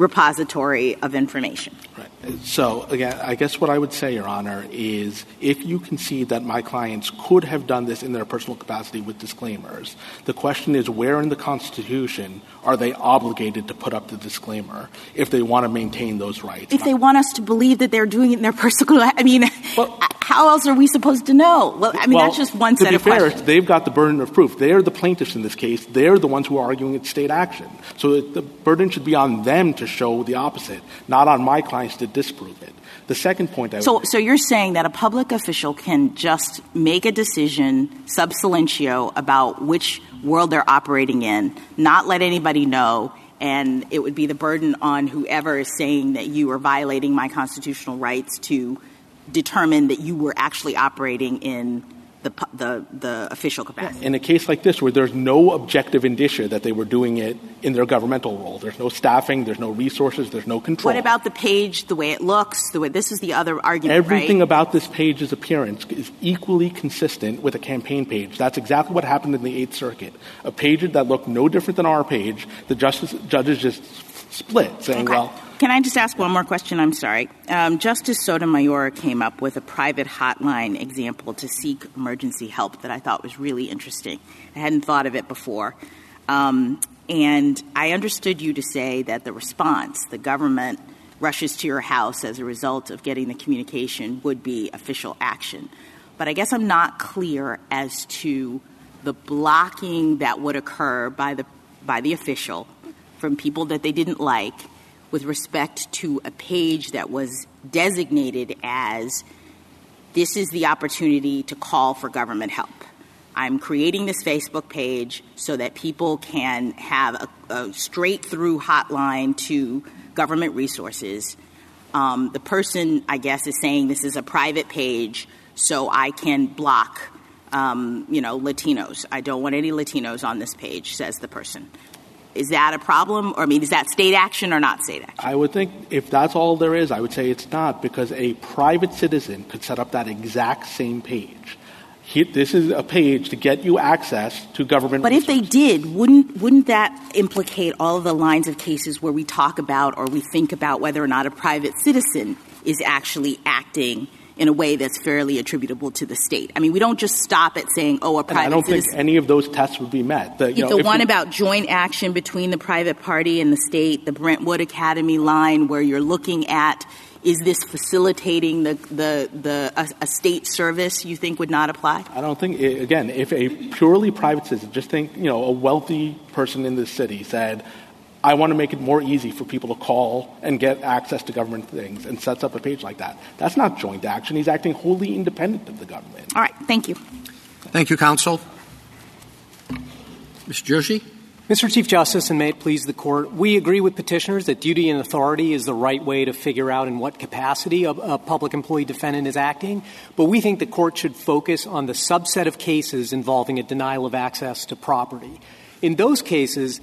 repository of information. Right. So, again, I guess what I would say, Your Honor, is if you concede that my clients could have done this in their personal capacity with disclaimers, the question is where in the Constitution are they obligated to put up the disclaimer if they want to maintain those rights? If they want us to believe that they're doing it in their personal – I mean, well, how else are we supposed to know? Well, I mean, well, that's just one set of questions. To be fair, they've got the burden of proof. They're the plaintiffs in this case. They're the ones who are arguing it's state action. So the burden should be on them to show the opposite, not on my clients to disprove it. The second point I so, would So you're saying that a public official can just make a decision sub silentio about which world they're operating in, not let anybody know, and it would be the burden on whoever is saying that you are violating my constitutional rights to determine that you were actually operating in the the the official capacity. In a case like this where there's no objective indicia that they were doing it in their governmental role. There's no staffing, there's no resources, there's no control. What about the page, the way it looks, the way — this is the other argument, Everything right? about this page's appearance is equally consistent with a campaign page. That's exactly what happened in the Eighth Circuit. A page that looked no different than our page, the justice, judges just split, saying, okay. well... Can I just ask one more question? I'm sorry. Um, Justice Sotomayor came up with a private hotline example to seek emergency help that I thought was really interesting. I hadn't thought of it before. Um, and I understood you to say that the response, the government rushes to your house as a result of getting the communication, would be official action. But I guess I'm not clear as to the blocking that would occur by the by the official from people that they didn't like with respect to a page that was designated as, this is the opportunity to call for government help. I'm creating this Facebook page so that people can have a, a straight-through hotline to government resources. Um, the person, I guess, is saying this is a private page, so I can block, um, you know, Latinos. I don't want any Latinos on this page, says the person. Is that a problem? Or, I mean, is that state action or not state action? I would think if that's all there is, I would say it's not, because a private citizen could set up that exact same page. He, this is a page to get you access to government But resources. If they did, wouldn't wouldn't that implicate all of the lines of cases where we talk about or we think about whether or not a private citizen is actually acting in a way that's fairly attributable to the state? I mean, we don't just stop at saying, oh, a private citizen. I don't citizen. think any of those tests would be met. The, you know, the one you, about joint action between the private party and the state, the Brentwood Academy line where you're looking at, is this facilitating the the, the a, a state service, you think would not apply? I don't think, again, if a purely private citizen, just think, you know, a wealthy person in this city said, I want to make it more easy for people to call and get access to government things, and sets up a page like that. That's not joint action. He's acting wholly independent of the government. All right. Thank you. Thank you, counsel. Mister Joshi? Mister Chief Justice, and may it please the Court, we agree with petitioners that duty and authority is the right way to figure out in what capacity a, a public employee defendant is acting, but we think the Court should focus on the subset of cases involving a denial of access to property. In those cases,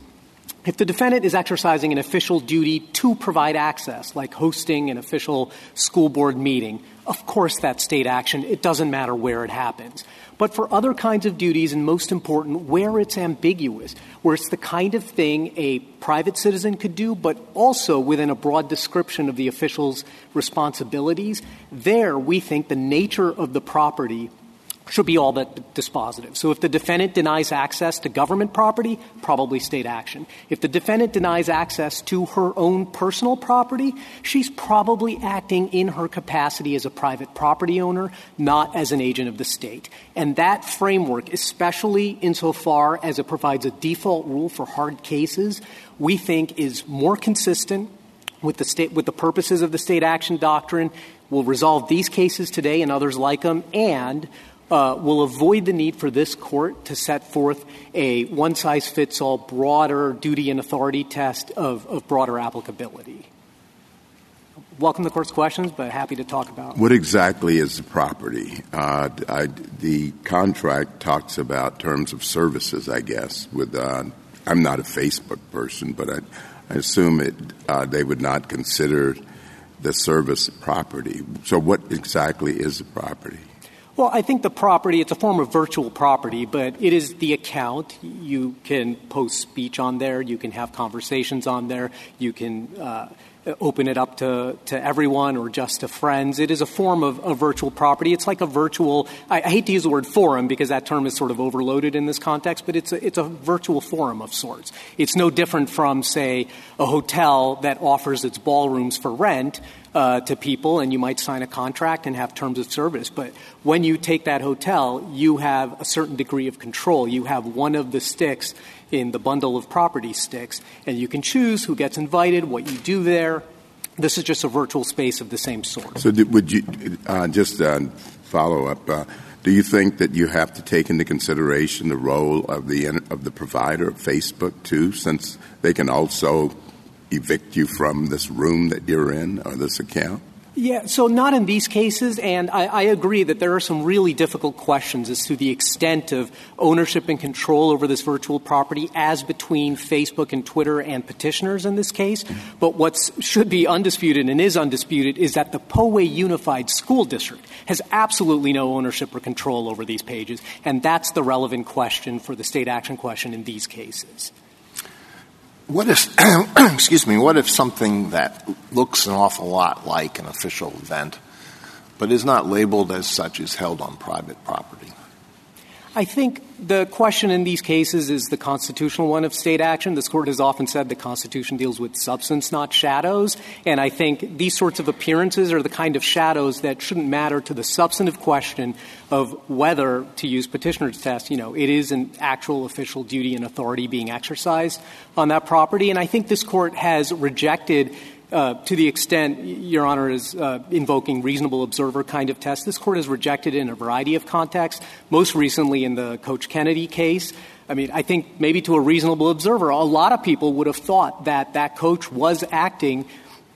if the defendant is exercising an official duty to provide access, like hosting an official school board meeting, of course that's state action. It doesn't matter where it happens. But for other kinds of duties, and most important, where it's ambiguous, where it's the kind of thing a private citizen could do, but also within a broad description of the official's responsibilities, there we think the nature of the property should be all that dispositive. So if the defendant denies access to government property, probably state action. If the defendant denies access to her own personal property, she's probably acting in her capacity as a private property owner, not as an agent of the state. And that framework, especially insofar as it provides a default rule for hard cases, we think is more consistent with the state, with the purposes of the state action doctrine, will resolve these cases today and others like them, and Uh, will avoid the need for this Court to set forth a one-size-fits-all broader duty and authority test of, of broader applicability. Welcome the Court's questions, but happy to talk about it. What exactly is the property? Uh, I, the contract talks about terms of services, I guess. With uh, I'm not a Facebook person, but I, I assume it uh, they would not consider the service property. So what exactly is the property? Well, I think the property, it's a form of virtual property, but it is the account. You can post speech on there. You can have conversations on there. You can uh, open it up to, to everyone or just to friends. It is a form of, of virtual property. It's like a virtual – I hate to use the word forum because that term is sort of overloaded in this context, but it's a, it's a virtual forum of sorts. It's no different from, say, a hotel that offers its ballrooms for rent – Uh, to people, and you might sign a contract and have terms of service. But when you take that hotel, you have a certain degree of control. You have one of the sticks in the bundle of property sticks, and you can choose who gets invited, what you do there. This is just a virtual space of the same sort. So did, would you uh, just uh, follow up? Uh, do you think that you have to take into consideration the role of the of the provider, Facebook, too, since they can also evict you from this room that you're in or this account? Yeah, so not in these cases, and I, I agree that there are some really difficult questions as to the extent of ownership and control over this virtual property as between Facebook and Twitter and petitioners in this case. But what should be undisputed and is undisputed is that the Poway Unified School District has absolutely no ownership or control over these pages, and that's the relevant question for the state action question in these cases. What if, excuse me, what if something that looks an awful lot like an official event but is not labeled as such is held on private property? I think the question in these cases is the constitutional one of state action. This Court has often said the Constitution deals with substance, not shadows. And I think these sorts of appearances are the kind of shadows that shouldn't matter to the substantive question of whether, to use petitioner's test, you know, it is an actual official duty and authority being exercised on that property. And I think this Court has rejected Uh, to the extent Your Honor is uh, invoking reasonable observer kind of test, this Court has rejected it in a variety of contexts, most recently in the Coach Kennedy case. I mean, I think maybe to a reasonable observer, a lot of people would have thought that that coach was acting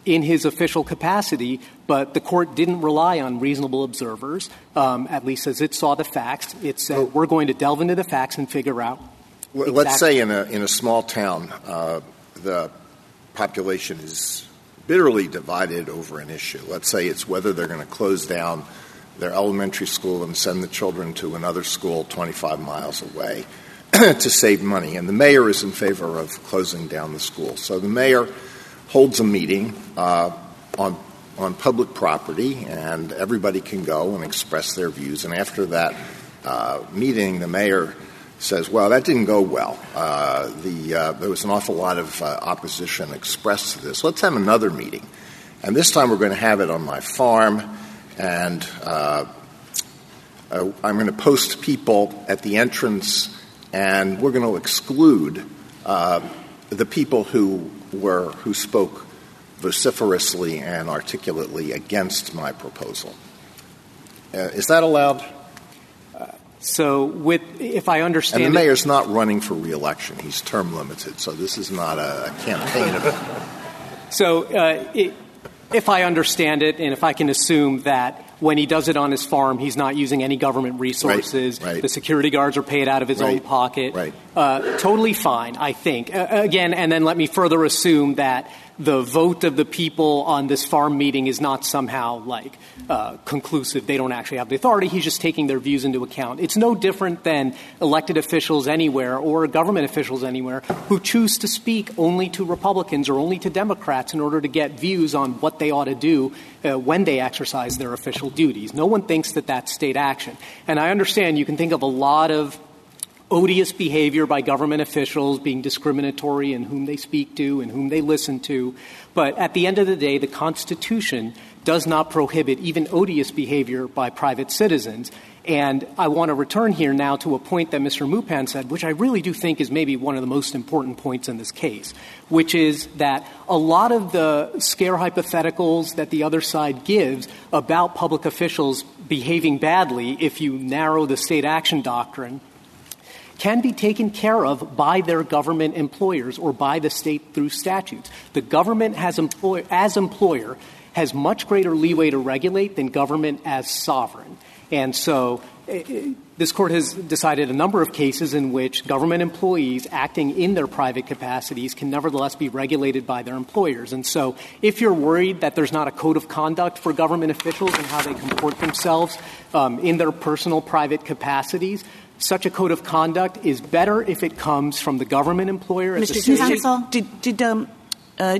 in his official capacity, but the Court didn't rely on reasonable observers, um, at least as it saw the facts. It said, well, we're going to delve into the facts and figure out well, exactly. Let's say in a, in a small town, uh, the population is bitterly divided over an issue. Let's say it's whether they're going to close down their elementary school and send the children to another school twenty-five miles away to save money. And the mayor is in favor of closing down the school. So the mayor holds a meeting uh, on on public property, and everybody can go and express their views. And after that uh, meeting, the mayor says, well, that didn't go well. Uh, the, uh, there was an awful lot of uh, opposition expressed to this. Let's have another meeting. And this time we're going to have it on my farm, and uh, uh, I'm going to post people at the entrance, and we're going to exclude uh, the people who were who spoke vociferously and articulately against my proposal. Uh, is that allowed? So with, if I understand — and the mayor's it, not running for re-election. He's term limited. So this is not a campaign of — So uh, it, if I understand it, and if I can assume that when he does it on his farm, he's not using any government resources. Right, right. The security guards are paid out of his right, own pocket. Right. Uh, totally fine, I think. Uh, again, and then let me further assume that the vote of the people on this farm meeting is not somehow, like, uh, conclusive. They don't actually have the authority. He's just taking their views into account. It's no different than elected officials anywhere or government officials anywhere who choose to speak only to Republicans or only to Democrats in order to get views on what they ought to do uh, when they exercise their official duties. No one thinks that that's state action. And I understand you can think of a lot of odious behavior by government officials being discriminatory in whom they speak to and whom they listen to. But at the end of the day, the Constitution does not prohibit even odious behavior by private citizens. And I want to return here now to a point that Mister Mupan said, which I really do think is maybe one of the most important points in this case, which is that a lot of the scare hypotheticals that the other side gives about public officials behaving badly, if you narrow the state action doctrine, can be taken care of by their government employers or by the state through statutes. The government has employ- as employer has much greater leeway to regulate than government as sovereign. And so uh, This court has decided a number of cases in which government employees acting in their private capacities can nevertheless be regulated by their employers. And so if you're worried that there's not a code of conduct for government officials and how they comport themselves um, in their personal private capacities, such a code of conduct is better if it comes from the government employer. Mister Chief Counsel, did, did um, uh,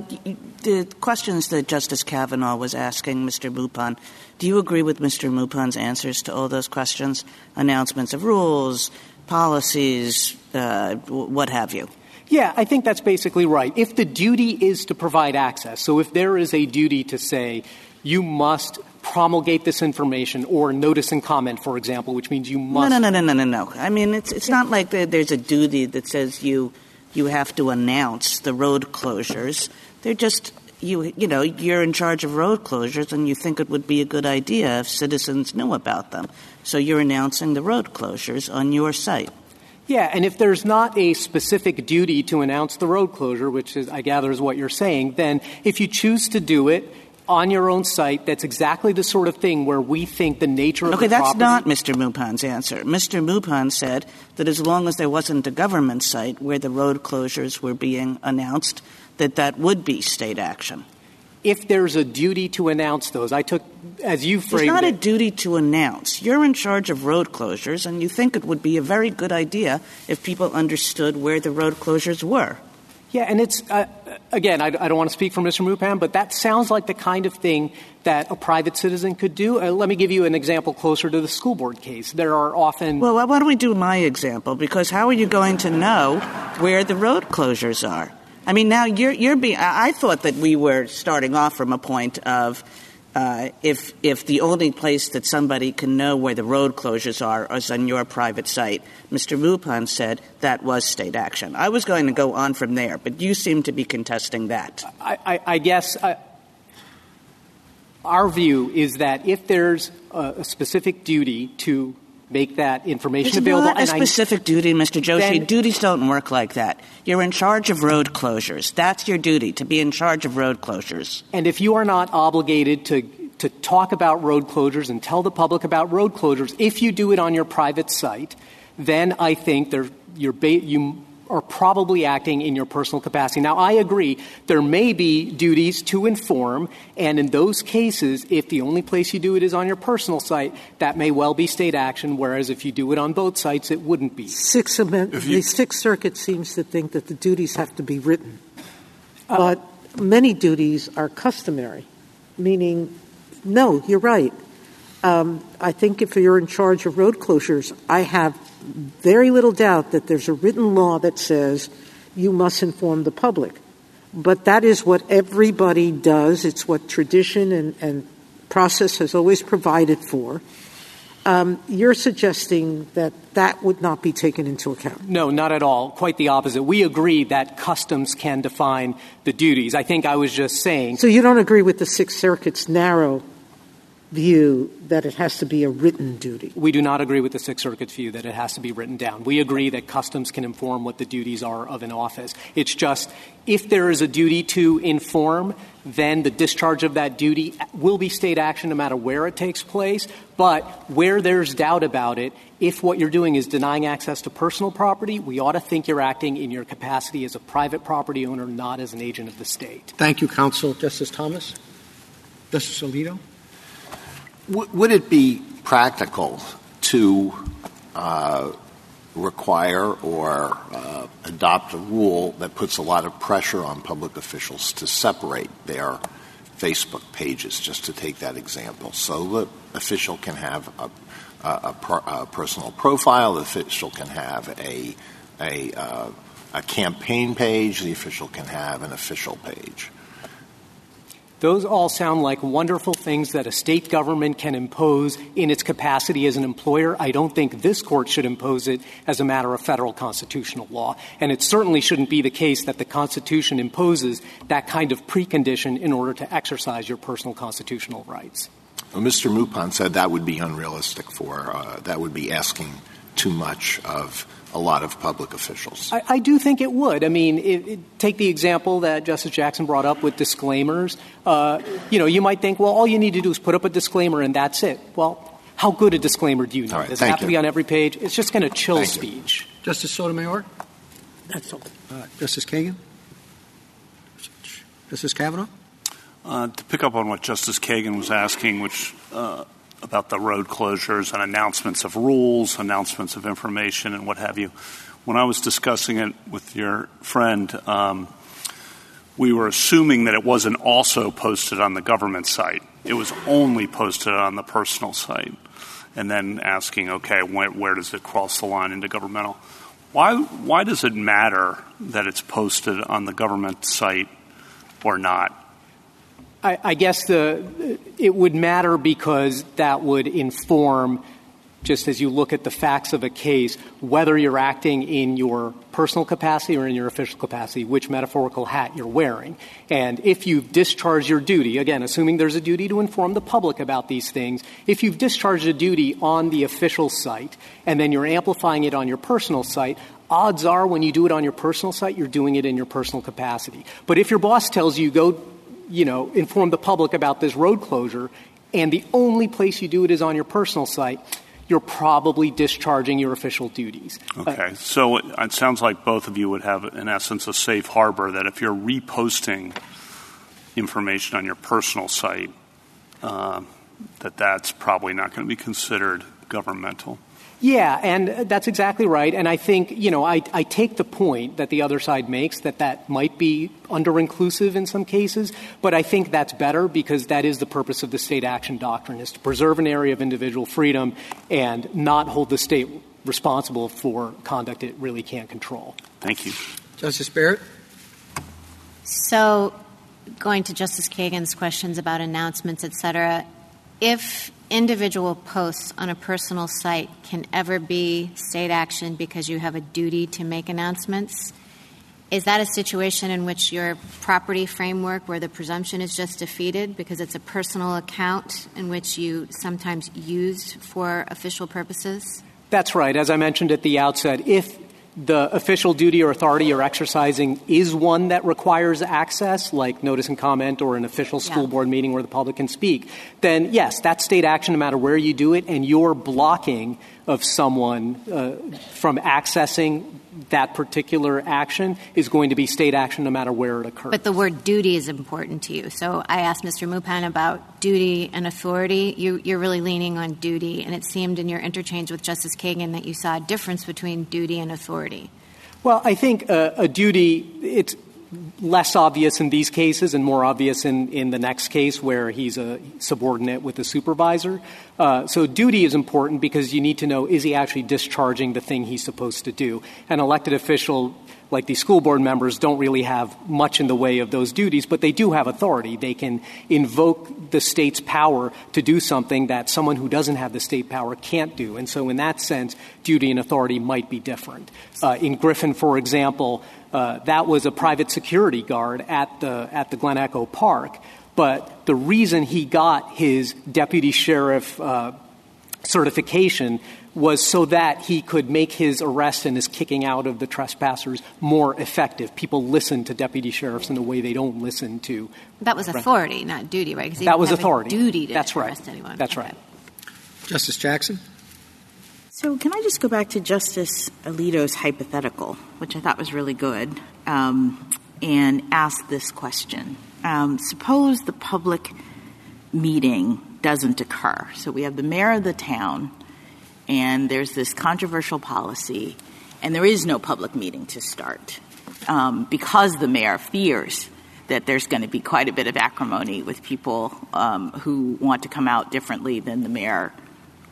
the questions that Justice Kavanaugh was asking Mister Mupan, do you agree with Mister Mupan's answers to all those questions, announcements of rules, policies, uh, what have you? Yeah, I think that's basically right. If the duty is to provide access, so if there is a duty to say you must promulgate this information or notice and comment, for example, which means you must... No, no, no, no, no, no, no. I mean, it's it's not like the, there's a duty that says you you have to announce the road closures. They're just, you you know, you're in charge of road closures and you think it would be a good idea if citizens knew about them. So you're announcing the road closures on your site. Yeah, and if there's not a specific duty to announce the road closure, which is, I gather is what you're saying, then if you choose to do it on your own site, that's exactly the sort of thing where we think the nature of okay, the property... Okay, that's not Mister Mupan's answer. Mister Mupan said that as long as there wasn't a government site where the road closures were being announced, that that would be state action. If there's a duty to announce those, I took, as you framed it... It's not a duty to announce. You're in charge of road closures, and you think it would be a very good idea if people understood where the road closures were. Yeah, and it's, uh, again, I, I don't want to speak for Mister Mupan, but that sounds like the kind of thing that a private citizen could do. Uh, let me give you an example closer to the school board case. There are often... Well, why don't we do my example? Because how are you going to know where the road closures are? I mean, now you're, you're being... I thought that we were starting off from a point of uh, if if the only place that somebody can know where the road closures are is on your private site. Mister Mupan said that was state action. I was going to go on from there, but you seem to be contesting that. I, I, I guess I, our view is that if there's a, a specific duty to make that information available. It's not a specific I, duty, Mister Joshi. Then, duties don't work like that. You're in charge of road closures. That's your duty, to be in charge of road closures. And if you are not obligated to to talk about road closures and tell the public about road closures, if you do it on your private site, then I think there, you're ba- you are probably acting in your personal capacity. Now, I agree there may be duties to inform, and in those cases, if the only place you do it is on your personal site, that may well be state action, whereas if you do it on both sites, it wouldn't be. Sixth amendment, you, the Sixth Circuit seems to think that the duties have to be written. Uh, but many duties are customary, meaning, no, you're right. Um, I think if you're in charge of road closures, I have very little doubt that there's a written law that says you must inform the public. But that is what everybody does. It's what tradition and, and process has always provided for. Um, you're suggesting that that would not be taken into account. No, not at all. Quite the opposite. We agree that customs can define the duties. I think I was just saying. So you don't agree with the Sixth Circuit's narrow view that it has to be a written duty? We do not agree with the Sixth Circuit's view that it has to be written down. We agree that customs can inform what the duties are of an office. It's just if there is a duty to inform, then the discharge of that duty will be state action no matter where it takes place. But where there's doubt about it, if what you're doing is denying access to personal property, we ought to think you're acting in your capacity as a private property owner, not as an agent of the state. Thank you, counsel. Justice Thomas? Justice Alito? Would it be practical to uh, require or uh, adopt a rule that puts a lot of pressure on public officials to separate their Facebook pages, just to take that example, so the official can have a, a, a personal profile, the official can have a, a, uh, a campaign page, the official can have an official page? Those all sound like wonderful things that a state government can impose in its capacity as an employer. I don't think this court should impose it as a matter of federal constitutional law. And it certainly shouldn't be the case that the Constitution imposes that kind of precondition in order to exercise your personal constitutional rights. Well, Mister Mupan said that would be unrealistic for uh, – that would be asking too much of – a lot of public officials. I, I do think it would. I mean, it, it, take the example that Justice Jackson brought up with disclaimers. Uh, you know, you might think, well, all you need to do is put up a disclaimer and that's it. Well, How good a disclaimer do you need? Right, Does it have you. to be on every page? It's just going to chill thank speech. You. Justice Sotomayor? That's all. Uh, Justice Kagan? Justice Kavanaugh? Uh, to pick up on what Justice Kagan was asking, which uh, about the road closures and announcements of rules, announcements of information, and what have you. When I was discussing it with your friend, um, we were assuming that it wasn't also posted on the government site. It was only posted on the personal site. And then asking, okay, where, where does it cross the line into governmental? Why, why does it matter that it's posted on the government site or not? I, I guess the it would matter because that would inform, just as you look at the facts of a case, whether you're acting in your personal capacity or in your official capacity, which metaphorical hat you're wearing. And if you've discharged your duty, again, assuming there's a duty to inform the public about these things, if you've discharged a duty on the official site and then you're amplifying it on your personal site, odds are when you do it on your personal site, you're doing it in your personal capacity. But if your boss tells you, go, you know, inform the public about this road closure, and the only place you do it is on your personal site, you're probably discharging your official duties. Okay. Uh, so it, it sounds like both of you would have, in essence, a safe harbor that if you're reposting information on your personal site, uh, that that's probably not going to be considered governmental. Yeah, and that's exactly right. And I think, you know, I, I take the point that the other side makes that that might be under-inclusive in some cases, but I think that's better because that is the purpose of the state action doctrine, is to preserve an area of individual freedom and not hold the state responsible for conduct it really can't control. Thank you. Justice Barrett? So going to Justice Kagan's questions about announcements, et cetera, if individual posts on a personal site can ever be state action because you have a duty to make announcements, is that a situation in which your property framework where the presumption is just defeated because it's a personal account in which you sometimes use for official purposes? That's right. As I mentioned at the outset, if the official duty or authority you're exercising is one that requires access, like notice and comment or an official school yeah. board meeting where the public can speak, then, yes, that's state action no matter where you do it, and your blocking of someone uh, from accessing that particular action is going to be state action no matter where it occurs. But the word duty is important to you. So I asked Mister Mupan about duty and authority. You, you're really leaning on duty, and it seemed in your interchange with Justice Kagan that you saw a difference between duty and authority. Well, I think uh, a duty, it's less obvious in these cases and more obvious in, in the next case where he's a subordinate with a supervisor. Uh, so duty is important because you need to know, is he actually discharging the thing he's supposed to do? An elected official, like the school board members, don't really have much in the way of those duties, but they do have authority. They can invoke the state's power to do something that someone who doesn't have the state power can't do. And so in that sense, duty and authority might be different. Uh, in Griffin, for example, Uh, that was a private security guard at the at the Glen Echo Park. But the reason he got his deputy sheriff uh, certification was so that he could make his arrest and his kicking out of the trespassers more effective. People listen to deputy sheriffs in a way they don't listen to. That was authority, not duty, right? That was authority. Duty to That's arrest right. anyone. That's okay. right. Justice Jackson? So can I just go back to Justice Alito's hypothetical, which I thought was really good, um, and ask this question. Um, suppose the public meeting doesn't occur. So we have the mayor of the town, and there's this controversial policy, and there is no public meeting to start um, because the mayor fears that there's going to be quite a bit of acrimony with people um, who want to come out differently than the mayor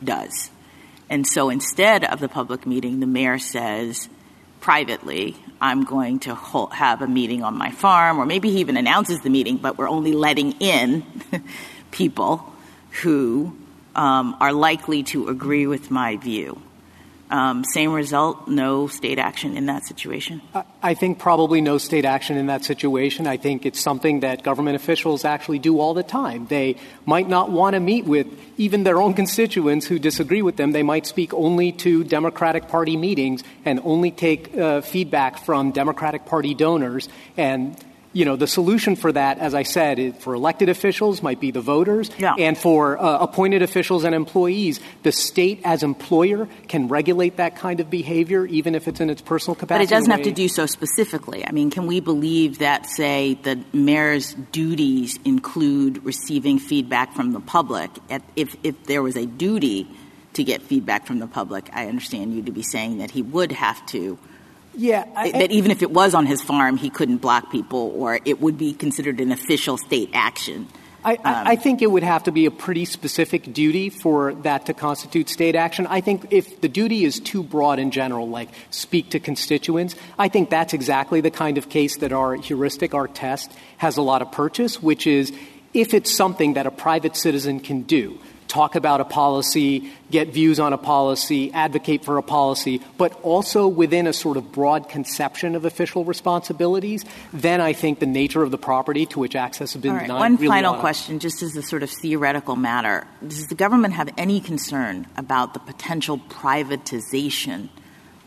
does. And so instead of the public meeting, the mayor says privately, I'm going to hold, have a meeting on my farm, or maybe he even announces the meeting, but we're only letting in people who um, are likely to agree with my view. Um, same result, no state action in that situation? I think probably no state action in that situation. I think it's something that government officials actually do all the time. They might not want to meet with even their own constituents who disagree with them. They might speak only to Democratic Party meetings and only take uh, feedback from Democratic Party donors. And you know, the solution for that, as I said, is for elected officials might be the voters, yeah. and for uh, appointed officials and employees, the state as employer can regulate that kind of behavior, even if it's in its personal capacity. But it doesn't way. have to do so specifically. I mean, can we believe that, say, the mayor's duties include receiving feedback from the public? If, if there was a duty to get feedback from the public, I understand you to be saying that he would have to. Yeah, I, that even if it was on his farm, he couldn't block people, or it would be considered an official state action. I, I, um, I think it would have to be a pretty specific duty for that to constitute state action. I think if the duty is too broad in general, like speak to constituents, I think that's exactly the kind of case that our heuristic, our test, has a lot of purchase, which is if it's something that a private citizen can do, talk about a policy, get views on a policy, advocate for a policy, but also within a sort of broad conception of official responsibilities, then I think the nature of the property to which access has been denied. All right, one really final honest. question, just as a sort of theoretical matter. Does the government have any concern about the potential privatization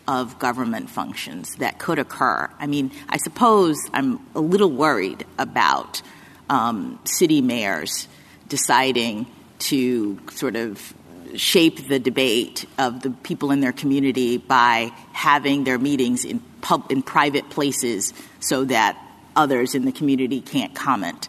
of government functions that could occur? I mean, I suppose I'm a little worried about um, city mayors deciding to sort of shape the debate of the people in their community by having their meetings in pub, in private places so that others in the community can't comment.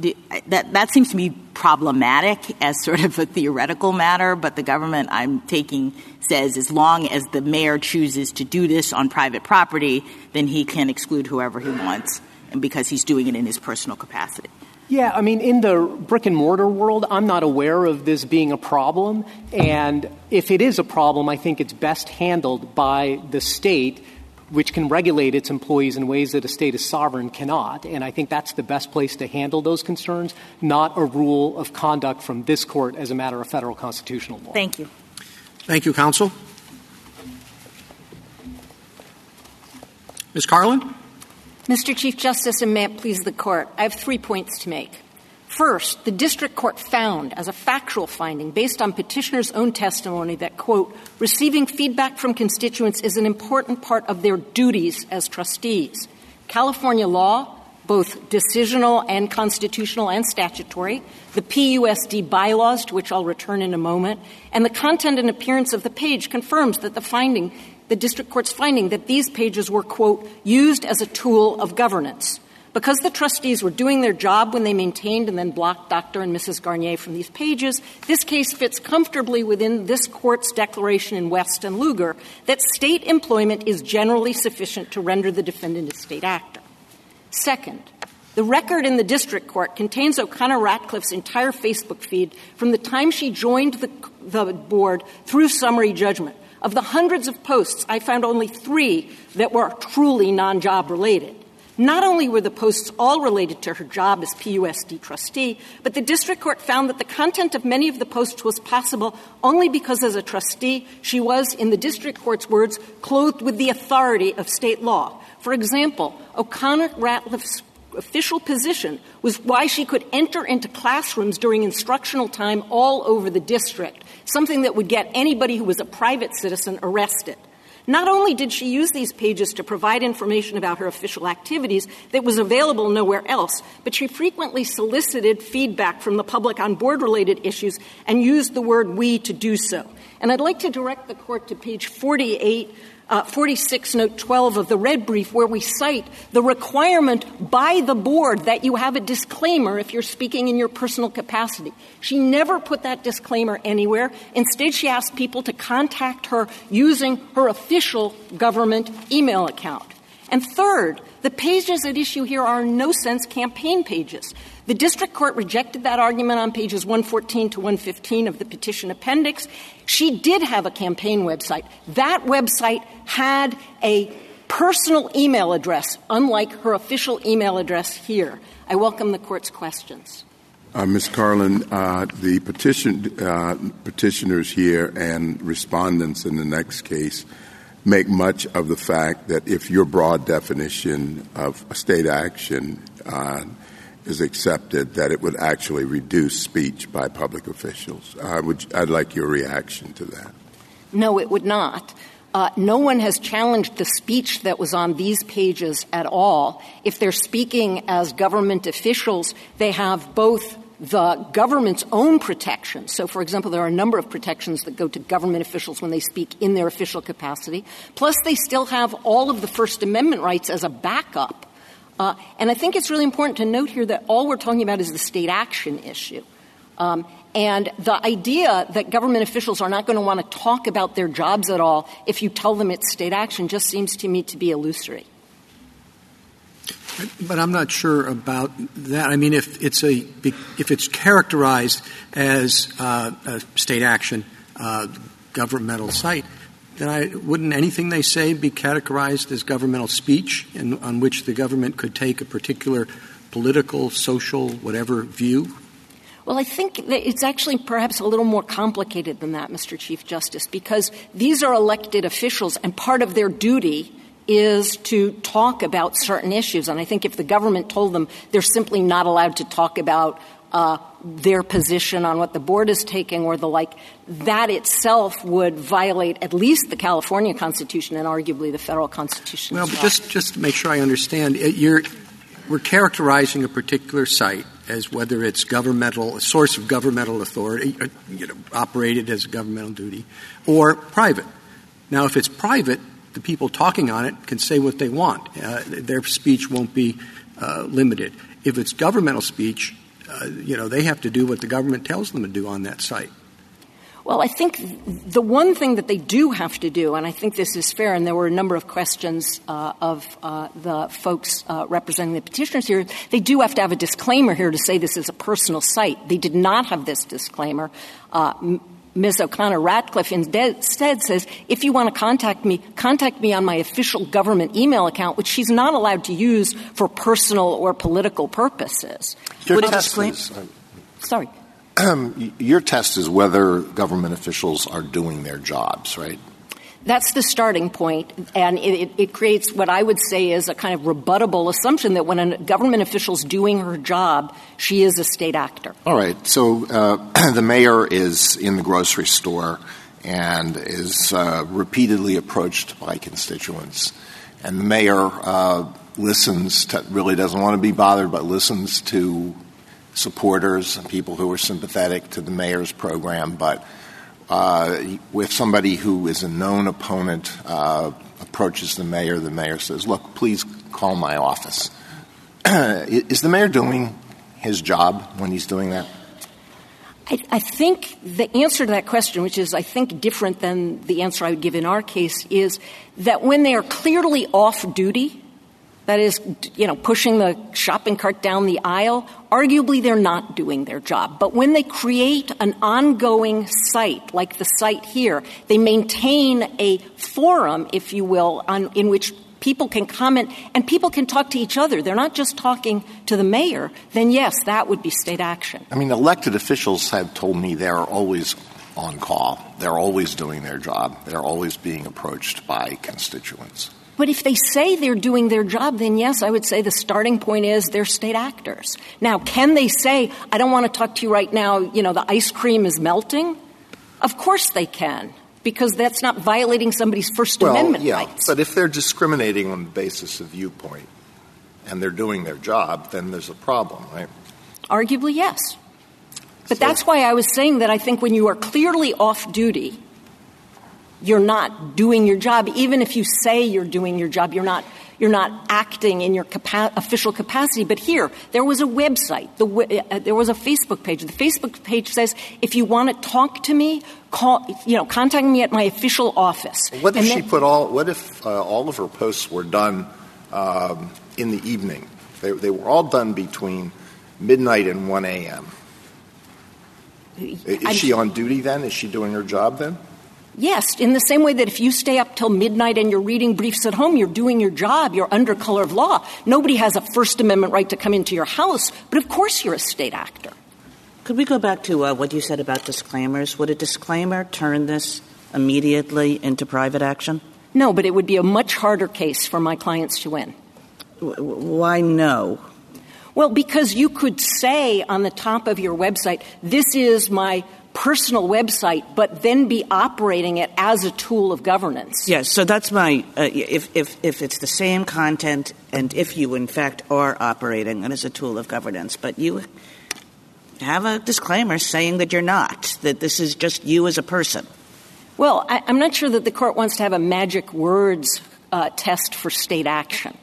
Do, that, that seems to me problematic as sort of a theoretical matter, but the government I'm taking says as long as the mayor chooses to do this on private property, then he can exclude whoever he wants, and because he's doing it in his personal capacity. Yeah, I mean, in the brick-and-mortar world, I'm not aware of this being a problem. And if it is a problem, I think it's best handled by the state, which can regulate its employees in ways that a state is sovereign cannot. And I think that's the best place to handle those concerns, not a rule of conduct from this court as a matter of federal constitutional law. Thank you. Thank you, counsel. Miz Carlin? Mister Chief Justice, and may it please the Court, I have three points to make. First, the district court found as a factual finding based on petitioner's own testimony that, quote, receiving feedback from constituents is an important part of their duties as trustees. California law, both decisional and constitutional and statutory, the P U S D bylaws, to which I'll return in a moment, and the content and appearance of the page confirms that the finding the district court's finding that these pages were, quote, used as a tool of governance. Because the trustees were doing their job when they maintained and then blocked Doctor and Missus Garnier from these pages, this case fits comfortably within this court's declaration in West and Lugar that state employment is generally sufficient to render the defendant a state actor. Second, the record in the district court contains O'Connor-Ratcliff's entire Facebook feed from the time she joined the, the board through summary judgment. Of the hundreds of posts, I found only three that were truly non-job related. Not only were the posts all related to her job as P U S D trustee, but the district court found that the content of many of the posts was possible only because as a trustee, she was, in the district court's words, clothed with the authority of state law. For example, O'Connor-Ratliff's official position was why she could enter into classrooms during instructional time all over the district, something that would get anybody who was a private citizen arrested. Not only did she use these pages to provide information about her official activities that was available nowhere else, but she frequently solicited feedback from the public on board-related issues and used the word we to do so. And I'd like to direct the court to page forty-eight Uh, forty-six, note twelve of the red brief, where we cite the requirement by the board that you have a disclaimer if you're speaking in your personal capacity. She never put that disclaimer anywhere. Instead, she asked people to contact her using her official government email account. And third, the pages at issue here are in no sense campaign pages. The district court rejected that argument on pages one fourteen to one fifteen of the petition appendix. She did have a campaign website. That website had a personal email address, unlike her official email address here. I welcome the court's questions. Uh, Miz Carlin, uh, the petition, uh, petitioners here and respondents in the next case make much of the fact that if your broad definition of state action uh, is accepted, that it would actually reduce speech by public officials. I would, I'd like your reaction to that. No, it would not. Uh, no one has challenged the speech that was on these pages at all. If they're speaking as government officials, they have both the government's own protections. So, for example, there are a number of protections that go to government officials when they speak in their official capacity. Plus, they still have all of the First Amendment rights as a backup. Uh, and I think it's really important to note here that all we're talking about is the state action issue. Um, and the idea that government officials are not going to want to talk about their jobs at all if you tell them it's state action just seems to me to be illusory. But I'm not sure about that. I mean, if it's a if it's characterized as uh, a state action uh, governmental site, then I, wouldn't anything they say be categorized as governmental speech, in, on which the government could take a particular political, social, whatever view? Well, I think that it's actually perhaps a little more complicated than that, Mister Chief Justice, because these are elected officials, and part of their duty is to talk about certain issues. And I think if the government told them they're simply not allowed to talk about uh, their position on what the board is taking or the like, that itself would violate at least the California Constitution and arguably the federal Constitution. Well, but just, just to make sure I understand, you're, we're characterizing a particular site as whether it's governmental, a source of governmental authority, you know, operated as a governmental duty, or private. Now, if it's private, the people talking on it can say what they want. Uh, their speech won't be uh, limited. If it's governmental speech, uh, you know, they have to do what the government tells them to do on that site. Well, I think the one thing that they do have to do, and I think this is fair, and there were a number of questions uh, of uh, the folks uh, representing the petitioners here, they do have to have a disclaimer here to say this is a personal site. They did not have this disclaimer. Uh, Miz O'Connor-Ratcliff instead says, if you want to contact me, contact me on my official government email account, which she's not allowed to use for personal or political purposes. Your test is, um, Sorry. Um, your test is whether government officials are doing their jobs, right? That's the starting point, and it, it creates what I would say is a kind of rebuttable assumption that when a government official's doing her job, she is a state actor. All right. So uh, the mayor is in the grocery store and is uh, repeatedly approached by constituents, and the mayor uh, listens to, really doesn't want to be bothered, but listens to supporters and people who are sympathetic to the mayor's program, but Uh, if somebody who is a known opponent uh, approaches the mayor, the mayor says, look, please call my office. Is the mayor doing his job when he's doing that? I, I think the answer to that question, which is, I think, different than the answer I would give in our case, is that when they are clearly off-duty, that is, you know, pushing the shopping cart down the aisle, arguably they're not doing their job. But when they create an ongoing site, like the site here, they maintain a forum, if you will, on, in which people can comment and people can talk to each other. They're not just talking to the mayor. Then, yes, that would be state action. I mean, elected officials have told me they're always on call. They're always doing their job. They're always being approached by constituents. But if they say they're doing their job, then, yes, I would say the starting point is they're state actors. Now, can they say, I don't want to talk to you right now, you know, the ice cream is melting? Of course they can, because that's not violating somebody's First well, Amendment yeah, rights. But if they're discriminating on the basis of viewpoint and they're doing their job, then there's a problem, right? Arguably, yes. But so, that's why I was saying that I think when you are clearly off-duty, you're not doing your job. Even if you say you're doing your job, you're not you're not acting in your capa- official capacity. But here, there was a website. The we- uh, there was a Facebook page. The Facebook page says, if you want to talk to me, call you know, contact me at my official office. What if and she then- put all? What if uh, all of her posts were done um, in the evening? They, they were all done between midnight and one a.m. Is I'm, she on duty then? Is she doing her job then? Yes, in the same way that if you stay up till midnight and you're reading briefs at home, you're doing your job, you're under color of law. Nobody has a First Amendment right to come into your house, but of course you're a state actor. Could we go back to uh, what you said about disclaimers? Would a disclaimer turn this immediately into private action? No, but it would be a much harder case for my clients to win. W- why no? Well, because you could say on the top of your website, this is my personal website, but then be operating it as a tool of governance. Yes, so that's my uh, – if, if, if it's the same content and if you, in fact, are operating it as a tool of governance, but you have a disclaimer saying that you're not, that this is just you as a person. Well, I, I'm not sure that the court wants to have a magic words uh, test for state action.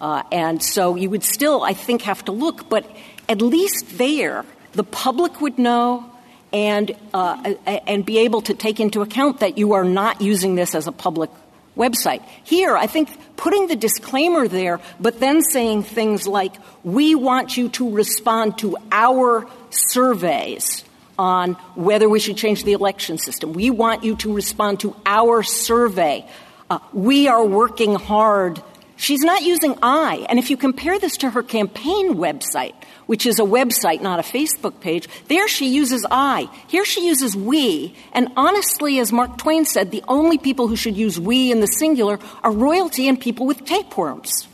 Uh, and so you would still, I think, have to look, but at least there – the public would know and uh, and be able to take into account that you are not using this as a public website. Here, I think putting the disclaimer there, but then saying things like, we want you to respond to our surveys on whether we should change the election system. We want you to respond to our survey. Uh, we are working hard. She's not using I. And if you compare this to her campaign website, which is a website, not a Facebook page, there she uses I. Here she uses we. And honestly, as Mark Twain said, the only people who should use we in the singular are royalty and people with tapeworms.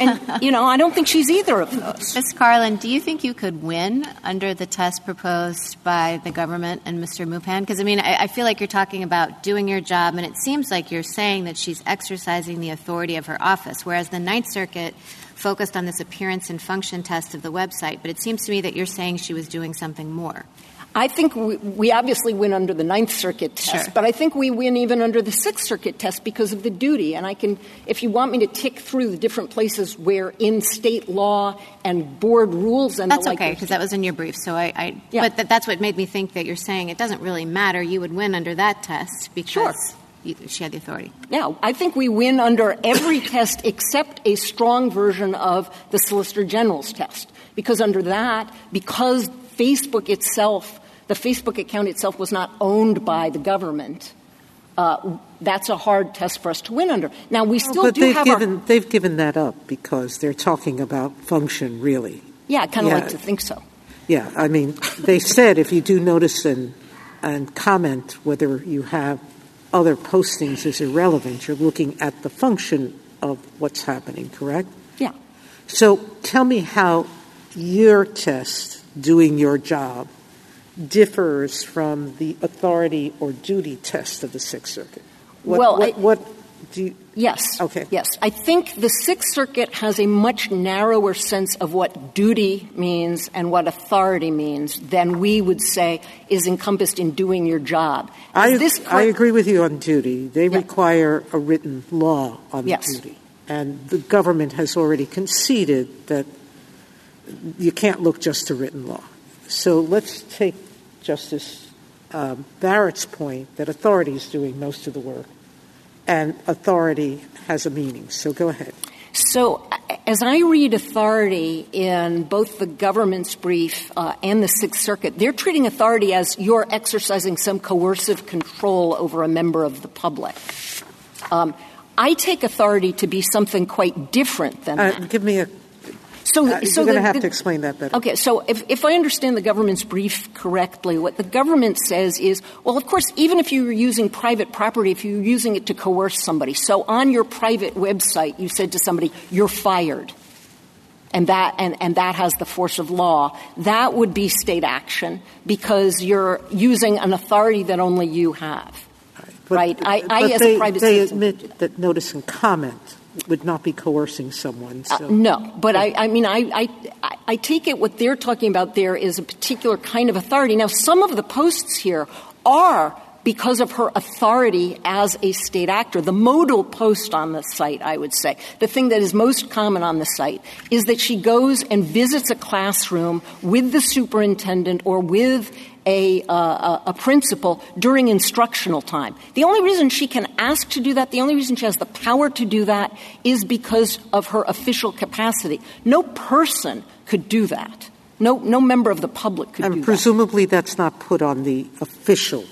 And, you know, I don't think she's either of those. Miz Carlin, do you think you could win under the test proposed by the government and Mister Mupan? Because, I mean, I, I feel like you're talking about doing your job, and it seems like you're saying that she's exercising the authority of her office, whereas the Ninth Circuit focused on this appearance and function test of the website. But it seems to me that you're saying she was doing something more. I think we, we obviously win under the Ninth Circuit test, sure. But I think we win even under the Sixth Circuit test because of the duty. And I can, if you want me to tick through the different places where in state law and board rules and that's the like. That's okay, because that was in your brief. So I, I yeah. But th- that's what made me think that you're saying it doesn't really matter. You would win under that test because sure. you, she had the authority. Yeah, I think we win under every test except a strong version of the Solicitor General's test. Because under that, because Facebook itself, the Facebook account itself was not owned by the government. Uh, that's a hard test for us to win under. Now, we still well, do have given, our... they've given that up because they're talking about function, really. Yeah, I kind of yeah. like to think so. Yeah, I mean, they said if you do notice and, and comment whether you have other postings is irrelevant, you're looking at the function of what's happening, correct? Yeah. So tell me how your test, doing your job, differs from the authority or duty test of the Sixth Circuit. What, well, what, I, what do you – Yes. Okay. Yes. I think the Sixth Circuit has a much narrower sense of what duty means and what authority means than we would say is encompassed in doing your job. I, this court, I agree with you on duty. They yeah. require a written law on yes. duty. And the government has already conceded that you can't look just to written law. So let's take Justice um, Barrett's point that authority is doing most of the work, and authority has a meaning. So go ahead. So as I read authority in both the government's brief uh, and the Sixth Circuit, they're treating authority as you're exercising some coercive control over a member of the public. Um, I take authority to be something quite different than uh, that. Give me a So, uh, so you're going to have the, to explain that better. Okay. So if, if I understand the government's brief correctly, what the government says is, well, of course, even if you were using private property, if you were using it to coerce somebody. So on your private website, you said to somebody, you're fired. And that, and, and that has the force of law. That would be state action because you're using an authority that only you have. Right. But, right? I, but I as they, a private they citizen, admit that notice and comment would not be coercing someone. So. Uh, no, but I, I mean, I, I, I take it what they're talking about there is a particular kind of authority. Now, some of the posts here are because of her authority as a state actor. The modal post on the site, I would say, the thing that is most common on the site is that she goes and visits a classroom with the superintendent or with A, uh, a principal during instructional time. The only reason she can ask to do that, the only reason she has the power to do that is because of her official capacity. No person could do that. No, no member of the public could and do that. And presumably that's not put on the official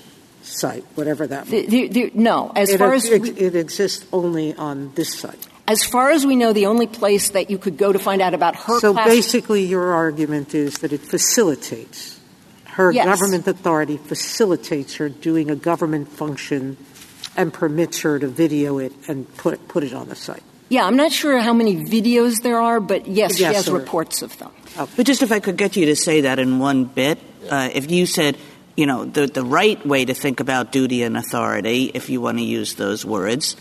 site, whatever that means. The, the, the, no. As it, far as it, we, it exists only on this site. As far as we know, the only place that you could go to find out about her so class. So basically your argument is that it facilitates. Her yes. government authority facilitates her doing a government function and permits her to video it and put it, put it on the site. Yeah, I'm not sure how many videos there are, but yes, yes she has sir. reports of them. Okay. But just if I could get you to say that in one bit, uh, if you said you know, the, the right way to think about duty and authority, if you want to use those words,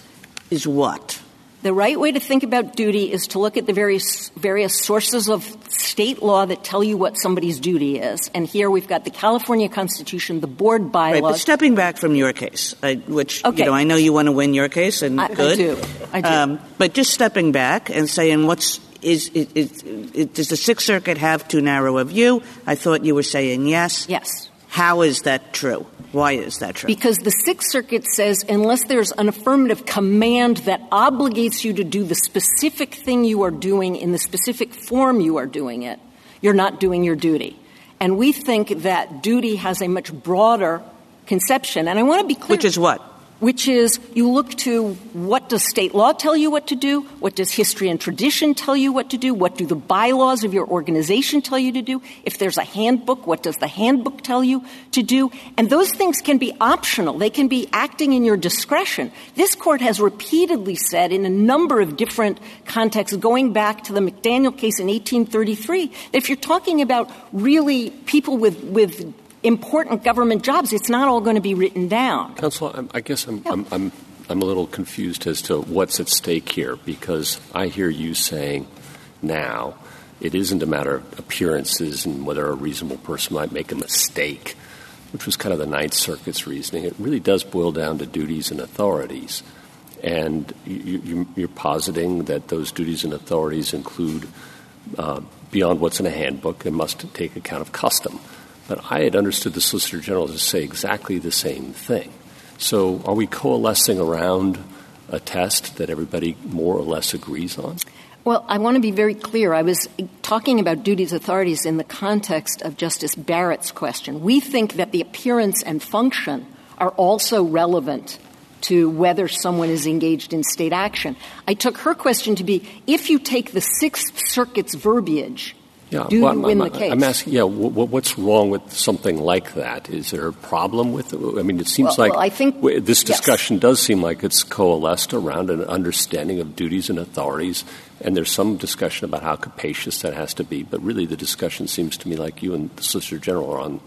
is what? The right way to think about duty is to look at the various various sources of state law that tell you what somebody's duty is. And here we've got the California Constitution, the board bylaws. Right, but stepping back from your case, I, which, okay. you know, I know you want to win your case, and I, good. I do. I do. Um, but just stepping back and saying what's Is, is, is, is, does the Sixth Circuit have too narrow a view? I thought you were saying yes. Yes. How is that true? Why is that true? Because the Sixth Circuit says unless there's an affirmative command that obligates you to do the specific thing you are doing in the specific form you are doing it, you're not doing your duty. And we think that duty has a much broader conception. And I want to be clear. Which is what? Which is you look to what does state law tell you what to do? What does history and tradition tell you what to do? What do the bylaws of your organization tell you to do? If there's a handbook, what does the handbook tell you to do? And those things can be optional. They can be acting in your discretion. This Court has repeatedly said in a number of different contexts, going back to the McDaniel case in eighteen thirty-three, that if you're talking about really people with with important government jobs, it's not all going to be written down. Counsel, I guess I'm, yeah. I'm, I'm, I'm a little confused as to what's at stake here, because I hear you saying now it isn't a matter of appearances and whether a reasonable person might make a mistake, which was kind of the Ninth Circuit's reasoning. It really does boil down to duties and authorities. And you, you, you're positing that those duties and authorities include uh, beyond what's in a handbook and must take account of custom. But I had understood the Solicitor General to say exactly the same thing. So are we coalescing around a test that everybody more or less agrees on? Well, I want to be very clear. I was talking about duties authorities in the context of Justice Barrett's question. We think that the appearance and function are also relevant to whether someone is engaged in state action. I took her question to be, if you take the Sixth Circuit's verbiage, Yeah, Do well, you win I'm, the case? I'm asking, yeah, w- w- what's wrong with something like that? Is there a problem with it? I mean, it seems well, like well, I think, w- this discussion yes. does seem like it's coalesced around an understanding of duties and authorities, and there's some discussion about how capacious that has to be, but really the discussion seems to me like you and the Solicitor General are on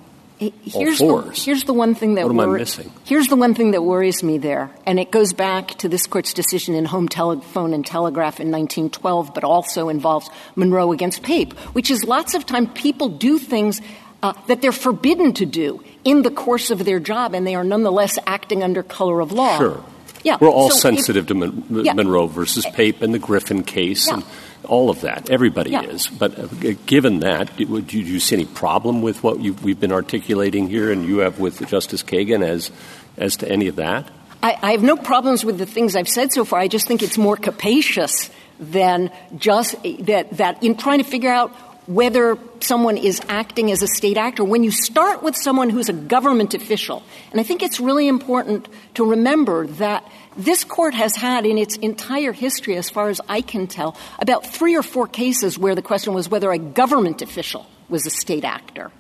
here's all fours. The, here's the one thing that what am I wor- missing? Here's the one thing that worries me there, and it goes back to this Court's decision in Home Telephone and Telegraph in nineteen twelve, but also involves Monroe against Pape, which is lots of time people do things uh, that they're forbidden to do in the course of their job, and they are nonetheless acting under color of law. Sure. Yeah. We're all so sensitive if, to Mon- yeah. Monroe versus Pape and the Griffin case yeah. and all of that. Everybody yeah. is. But uh, given that, do, do you see any problem with what you've, we've been articulating here and you have with Justice Kagan as as to any of that? I, I have no problems with the things I've said so far. I just think it's more capacious than just that, that in trying to figure out whether someone is acting as a state actor, when you start with someone who's a government official. And I think it's really important to remember that this Court has had in its entire history, as far as I can tell, about three or four cases where the question was whether a government official was a state actor.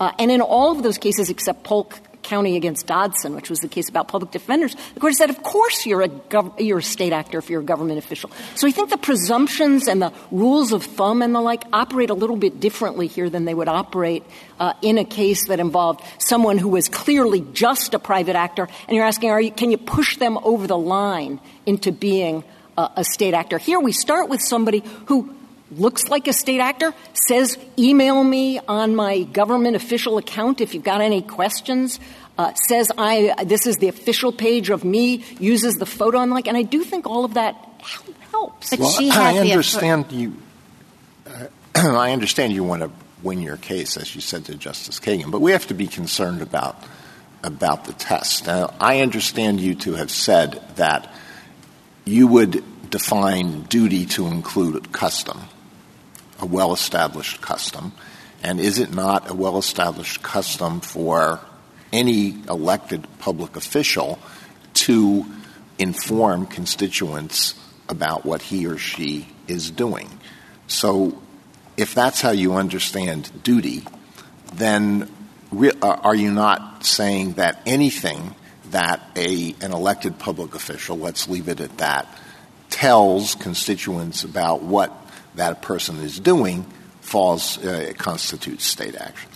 Uh, and in all of those cases except Polk County against Dodson, which was the case about public defenders, the Court said, of course you're a, gov- you're a state actor if you're a government official. So I think the presumptions and the rules of thumb and the like operate a little bit differently here than they would operate uh, in a case that involved someone who was clearly just a private actor, and you're asking, are you, can you push them over the line into being uh, a state actor? Here we start with somebody who looks like a state actor, says email me on my government official account if you've got any questions, uh, says I this is the official page of me, uses the photo and like, and I do think all of that helps. But well, she I, I understand the, you uh, I understand you want to win your case, as you said to Justice Kagan, but we have to be concerned about about the test. Now, I understand you to have said that you would define duty to include custom. A well-established custom, and is it not a well-established custom for any elected public official to inform constituents about what he or she is doing? So if that's how you understand duty, then re- are you not saying that anything that a, an elected public official, let's leave it at that, tells constituents about what that a person is doing falls uh, constitutes state action?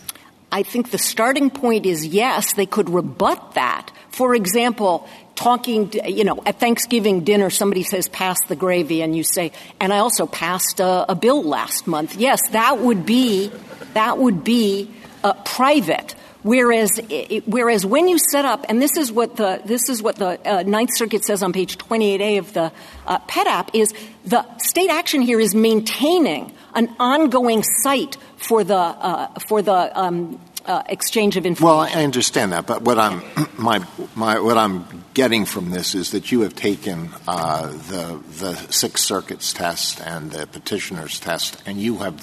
I think the starting point is, yes, they could rebut that. For example, talking, you know, at Thanksgiving dinner, somebody says, pass the gravy, and you say, and I also passed a, a bill last month. Yes, that would be, that would be uh, private. Whereas, it, whereas when you set up, and this is what the, this is what the uh, Ninth Circuit says on page twenty-eight A of the uh, P E D app, is the state action here is maintaining an ongoing site for the, uh, for the, um, Uh, exchange of information. Well, I understand that, but what I'm my my what I'm getting from this is that you have taken uh, the the Sixth Circuit's test and the petitioner's test, and you have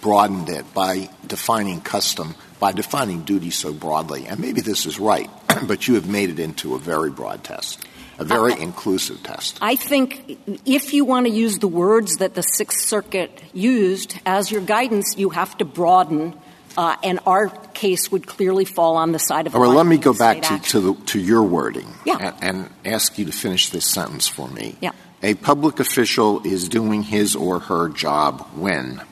broadened it by defining custom, by defining duty so broadly. And maybe this is right, but you have made it into a very broad test, a very uh, inclusive test. I think if you want to use the words that the Sixth Circuit used as your guidance, you have to broaden. Uh, and our case would clearly fall on the side of. Well, let me go back to to, the, to your wording, yeah. and, and ask you to finish this sentence for me. Yeah. A public official is doing his or her job when?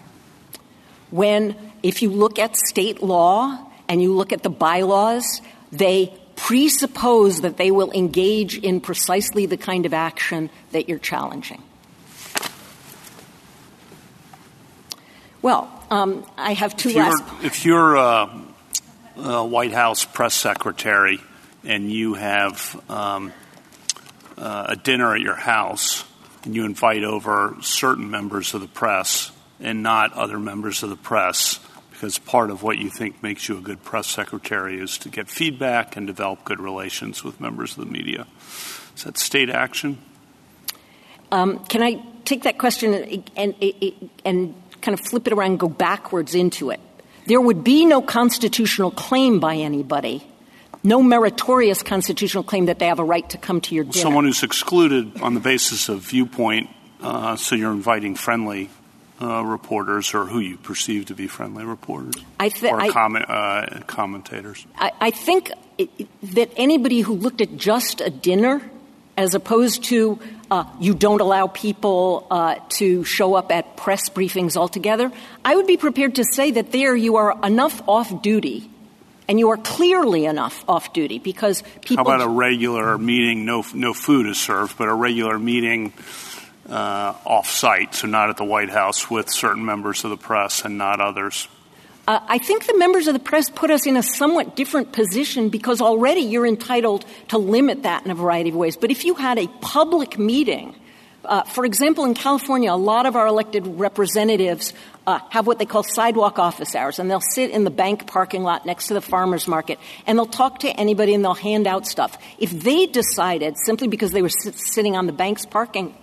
When, if you look at state law and you look at the bylaws, they presuppose that they will engage in precisely the kind of action that you're challenging. Well, um, I have two if last points. If you're a, a White House press secretary and you have um, uh, a dinner at your house and you invite over certain members of the press and not other members of the press, because part of what you think makes you a good press secretary is to get feedback and develop good relations with members of the media. Is that state action? Um, can I take that question and and, and kind of flip it around and go backwards into it? There would be no constitutional claim by anybody, no meritorious constitutional claim that they have a right to come to your dinner. Someone who's excluded on the basis of viewpoint, uh, so you're inviting friendly uh, reporters or who you perceive to be friendly reporters I th- or I, comment, uh, commentators. I, I think it, that anybody who looked at just a dinner as opposed to uh, you don't allow people uh, to show up at press briefings altogether, I would be prepared to say that there you are enough off-duty, and you are clearly enough off-duty, because people— How about a regular meeting, no no food is served, but a regular meeting uh, off-site, so not at the White House, with certain members of the press and not others? Uh, I think the members of the press put us in a somewhat different position, because already you're entitled to limit that in a variety of ways. But if you had a public meeting, uh, for example, in California, a lot of our elected representatives uh, have what they call sidewalk office hours, and they'll sit in the bank parking lot next to the farmer's market, and they'll talk to anybody and they'll hand out stuff. If they decided, simply because they were sit- sitting on the bank's parking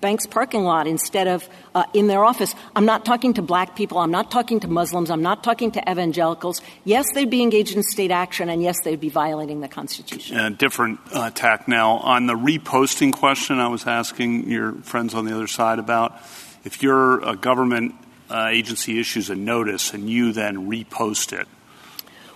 bank's parking lot instead of uh, in their office, I'm not talking to black people, I'm not talking to Muslims, I'm not talking to evangelicals. Yes, they'd be engaged in state action, and yes, they'd be violating the Constitution. A different uh, tack now. On the reposting question I was asking your friends on the other side about, if your uh, government uh, agency issues a notice and you then repost it.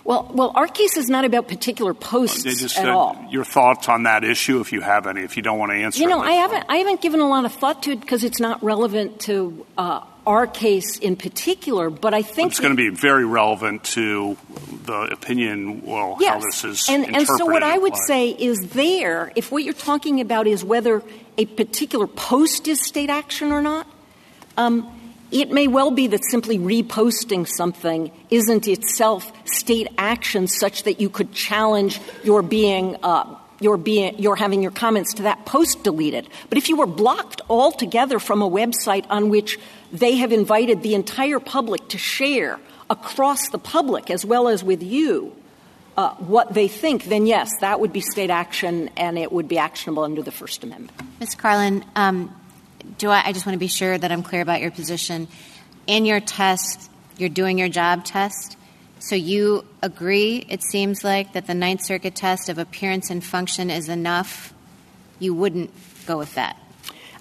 Well, well, our case is not about particular posts just, at uh, all. Your thoughts on that issue, if you have any, if you don't want to answer. You know, I haven't, I haven't given a lot of thought to it because it's not relevant to uh, our case in particular. But I think it's going to be very relevant to the opinion. Well, yes, how this is and, interpreted. And so, what I would applied. say is, there, if what you're talking about is whether a particular post is state action or not. Um, It may well be that simply reposting something isn't itself state action, such that you could challenge your being, uh, your being, your having your comments to that post deleted. But if you were blocked altogether from a website on which they have invited the entire public to share across the public as well as with you uh, what they think, then yes, that would be state action, and it would be actionable under the First Amendment. Miz Carlin. Um Do I, I just want to be sure that I'm clear about your position. In your test, you're doing your job test, so you agree, it seems like, that the Ninth Circuit test of appearance and function is enough. You wouldn't go with that.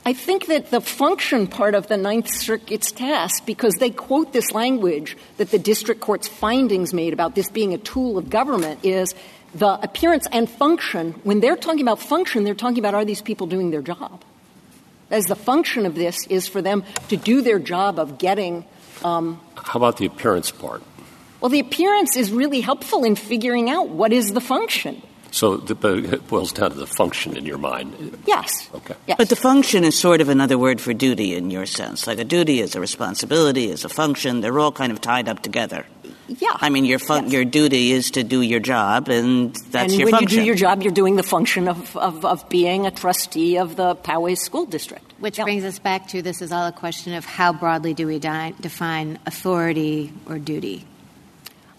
I think that the function part of the Ninth Circuit's test, because they quote this language that the district court's findings made about this being a tool of government, is the appearance and function. When they're talking about function, they're talking about, are these people doing their job? As the function of this is for them to do their job of getting. Um, How about the appearance part? Well, the appearance is really helpful in figuring out what is the function. So the, but it boils down to the function in your mind. Yes. Okay. Yes. But the function is sort of another word for duty in your sense. Like a duty is a responsibility, is a function. They're all kind of tied up together. Yeah. I mean, your fun- yes. your duty is to do your job, and that's and your function. And when you do your job, you're doing the function of, of, of being a trustee of the Poway School District. Which yeah. brings us back to this is all a question of how broadly do we di- define authority or duty?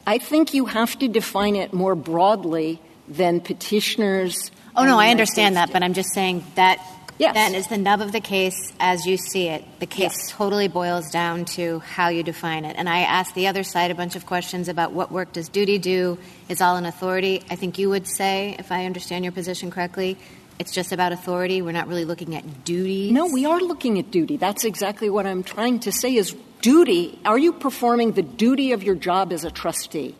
I think you have to define it more broadly than petitioners. Oh, no, I understand that, but I'm just saying that yes. that is the nub of the case as you see it. The case yes. totally boils down to how you define it. And I asked the other side a bunch of questions about what work does duty do? Is all an authority? I think you would say, if I understand your position correctly, it's just about authority. We're not really looking at duties. No, we are looking at duty. That's exactly what I'm trying to say is duty. Are you performing the duty of your job as a trustee?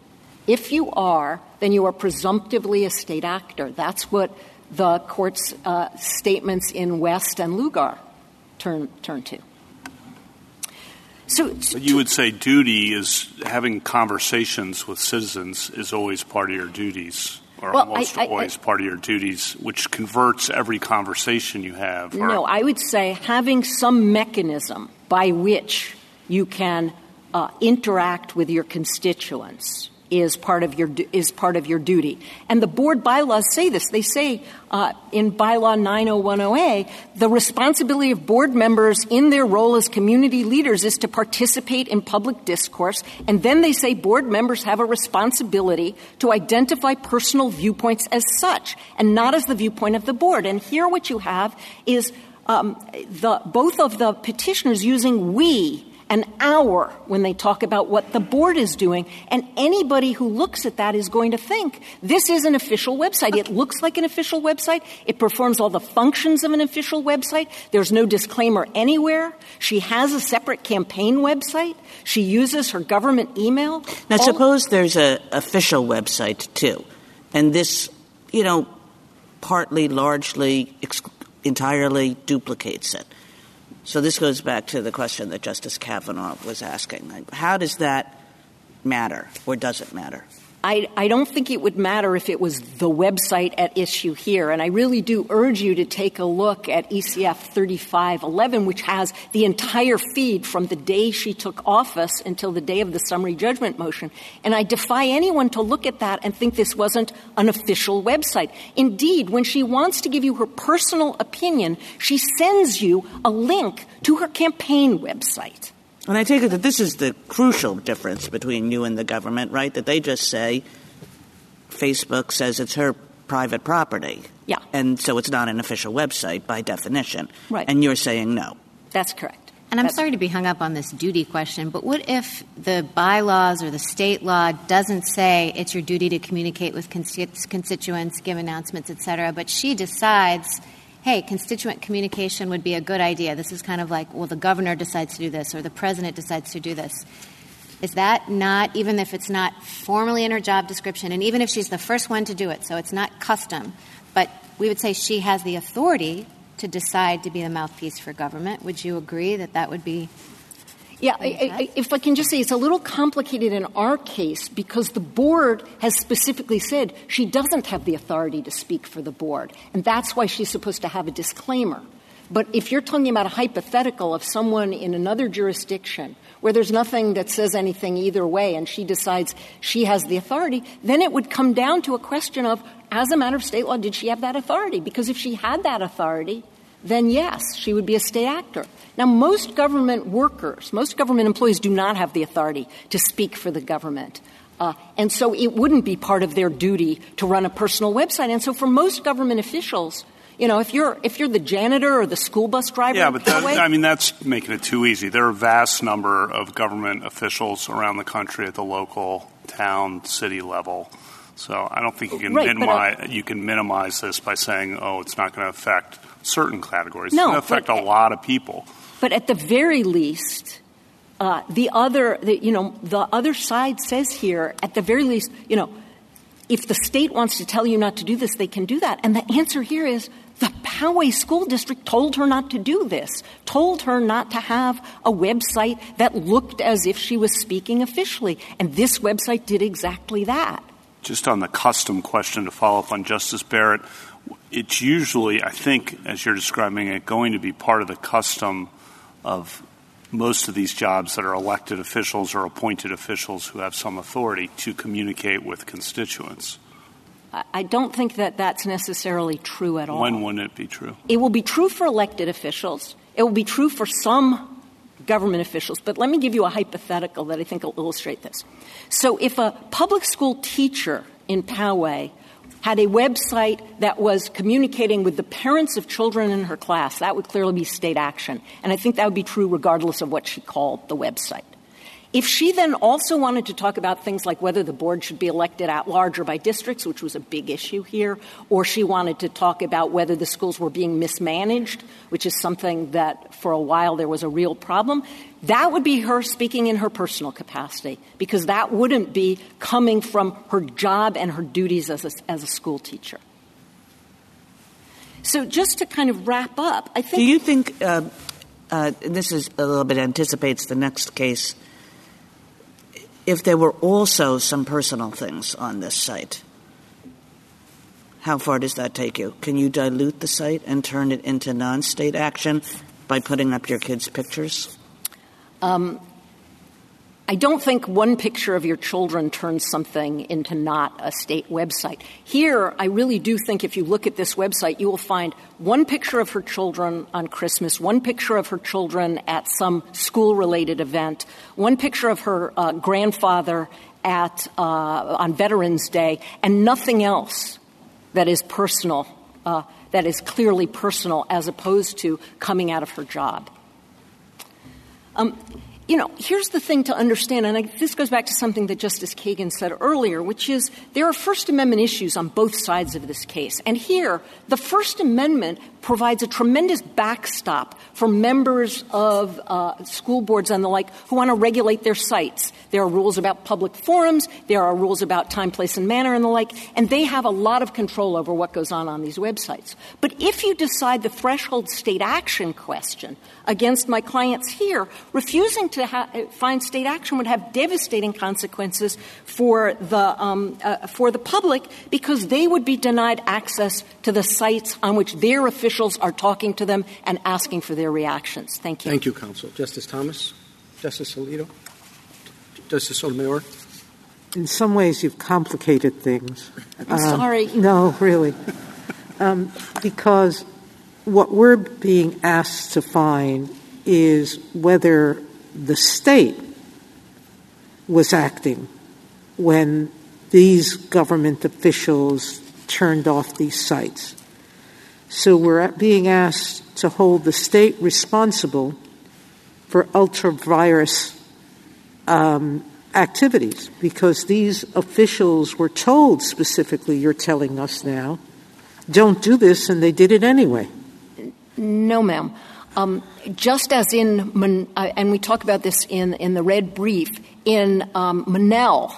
If you are, then you are presumptively a state actor. That's what the court's uh, statements in West and Lugar turn turn to. So but you would say duty is having conversations with citizens is always part of your duties, or well, almost I, I, always I, part of your duties, which converts every conversation you have. No, I would say having some mechanism by which you can uh, interact with your constituents is part of your is part of your duty. And the board bylaws say this. They say uh, in bylaw nine oh one oh A, the responsibility of board members in their role as community leaders is to participate in public discourse. And then they say board members have a responsibility to identify personal viewpoints as such and not as the viewpoint of the board. And here what you have is um, the both of the petitioners using we an hour when they talk about what the board is doing. And anybody who looks at that is going to think, this is an official website. It looks like an official website. It performs all the functions of an official website. There's no disclaimer anywhere. She has a separate campaign website. She uses her government email. Now, all suppose there's an official website, too, and this, you know, partly, largely, ex- entirely duplicates it. So this goes back to the question that Justice Kavanaugh was asking. Like, how does that matter, or does it matter? I, I don't think it would matter if it was the website at issue here. And I really do urge you to take a look at E C F thirty-five eleven, which has the entire feed from the day she took office until the day of the summary judgment motion. And I defy anyone to look at that and think this wasn't an official website. Indeed, when she wants to give you her personal opinion, she sends you a link to her campaign website. And I take it that this is the crucial difference between you and the government, right, that they just say Facebook says it's her private property. Yeah. And so it's not an official website by definition. Right. And you're saying no. That's correct. And I'm That's sorry to be hung up on this duty question, but what if the bylaws or the state law doesn't say it's your duty to communicate with constituents, give announcements, et cetera, but she decides – hey, constituent communication would be a good idea. This is kind of like, well, the governor decides to do this or the president decides to do this. Is that not, even if it's not formally in her job description, and even if she's the first one to do it, so it's not custom, but we would say she has the authority to decide to be the mouthpiece for government. Would you agree that that would be? Yeah, I, I, if I can just say it's a little complicated in our case because the board has specifically said she doesn't have the authority to speak for the board, and that's why she's supposed to have a disclaimer. But if you're talking about a hypothetical of someone in another jurisdiction where there's nothing that says anything either way and she decides she has the authority, then it would come down to a question of, as a matter of state law, did she have that authority? Because if she had that authority, then yes, she would be a state actor. Now, most government workers, most government employees do not have the authority to speak for the government. Uh, and so it wouldn't be part of their duty to run a personal website. And so for most government officials, you know, if you're if you're the janitor or the school bus driver. Yeah, but that, I mean, that's making it too easy. There are a vast number of government officials around the country at the local, town, city level. So I don't think you can, right, minimize, I, you can minimize this by saying, oh, it's not going to affect certain categories. No, it's going to affect but, a lot of people. But at the very least, uh, the other, the, you know, the other side says here, at the very least, you know, if the state wants to tell you not to do this, they can do that. And the answer here is the power. Poway School District told her not to do this, told her not to have a website that looked as if she was speaking officially. And this website did exactly that. Just on the custom question, to follow up on Justice Barrett, it's usually, I think, as you're describing it, going to be part of the custom of most of these jobs that are elected officials or appointed officials who have some authority to communicate with constituents. I don't think that that's necessarily true at all. When wouldn't it be true? It will be true for elected officials. It will be true for some government officials. But let me give you a hypothetical that I think will illustrate this. So if a public school teacher in Poway had a website that was communicating with the parents of children in her class, that would clearly be state action. And I think that would be true regardless of what she called the website. If she then also wanted to talk about things like whether the board should be elected at large or by districts, which was a big issue here, or she wanted to talk about whether the schools were being mismanaged, which is something that for a while there was a real problem, that would be her speaking in her personal capacity, because that wouldn't be coming from her job and her duties as a, as a school teacher. So just to kind of wrap up, I think... Do you think, uh, uh, this is a little bit anticipates the next case, if there were also some personal things on this site, how far does that take you? Can you dilute the site and turn it into non-state action by putting up your kids' pictures? Um, I don't think one picture of your children turns something into not a state website. Here, I really do think if you look at this website, you will find one picture of her children on Christmas, one picture of her children at some school-related event, one picture of her uh, grandfather at uh, on Veterans Day, and nothing else that is personal, uh, that is clearly personal as opposed to coming out of her job. Um, You know, here's the thing to understand, and I, this goes back to something that Justice Kagan said earlier, which is there are First Amendment issues on both sides of this case. And here, the First Amendment provides a tremendous backstop for members of uh, school boards and the like who want to regulate their sites. There are rules about public forums. There are rules about time, place, and manner and the like. And they have a lot of control over what goes on on these websites. But if you decide the threshold state action question against my clients here, refusing to to ha- find state action would have devastating consequences for the um, uh, for the public, because they would be denied access to the sites on which their officials are talking to them and asking for their reactions. Thank you. Thank you, counsel. Justice Thomas? Justice Alito? Justice Sotomayor? In some ways, you've complicated things. I'm uh, sorry. No, really. um, because what we're being asked to find is whether the state was acting when these government officials turned off these sites. So we're being asked to hold the state responsible for ultra-virus um, activities, because these officials were told specifically, you're telling us now, don't do this, and they did it anyway. No, ma'am. Um, just as in, uh, and we talk about this in, in the red brief, in um, Monell,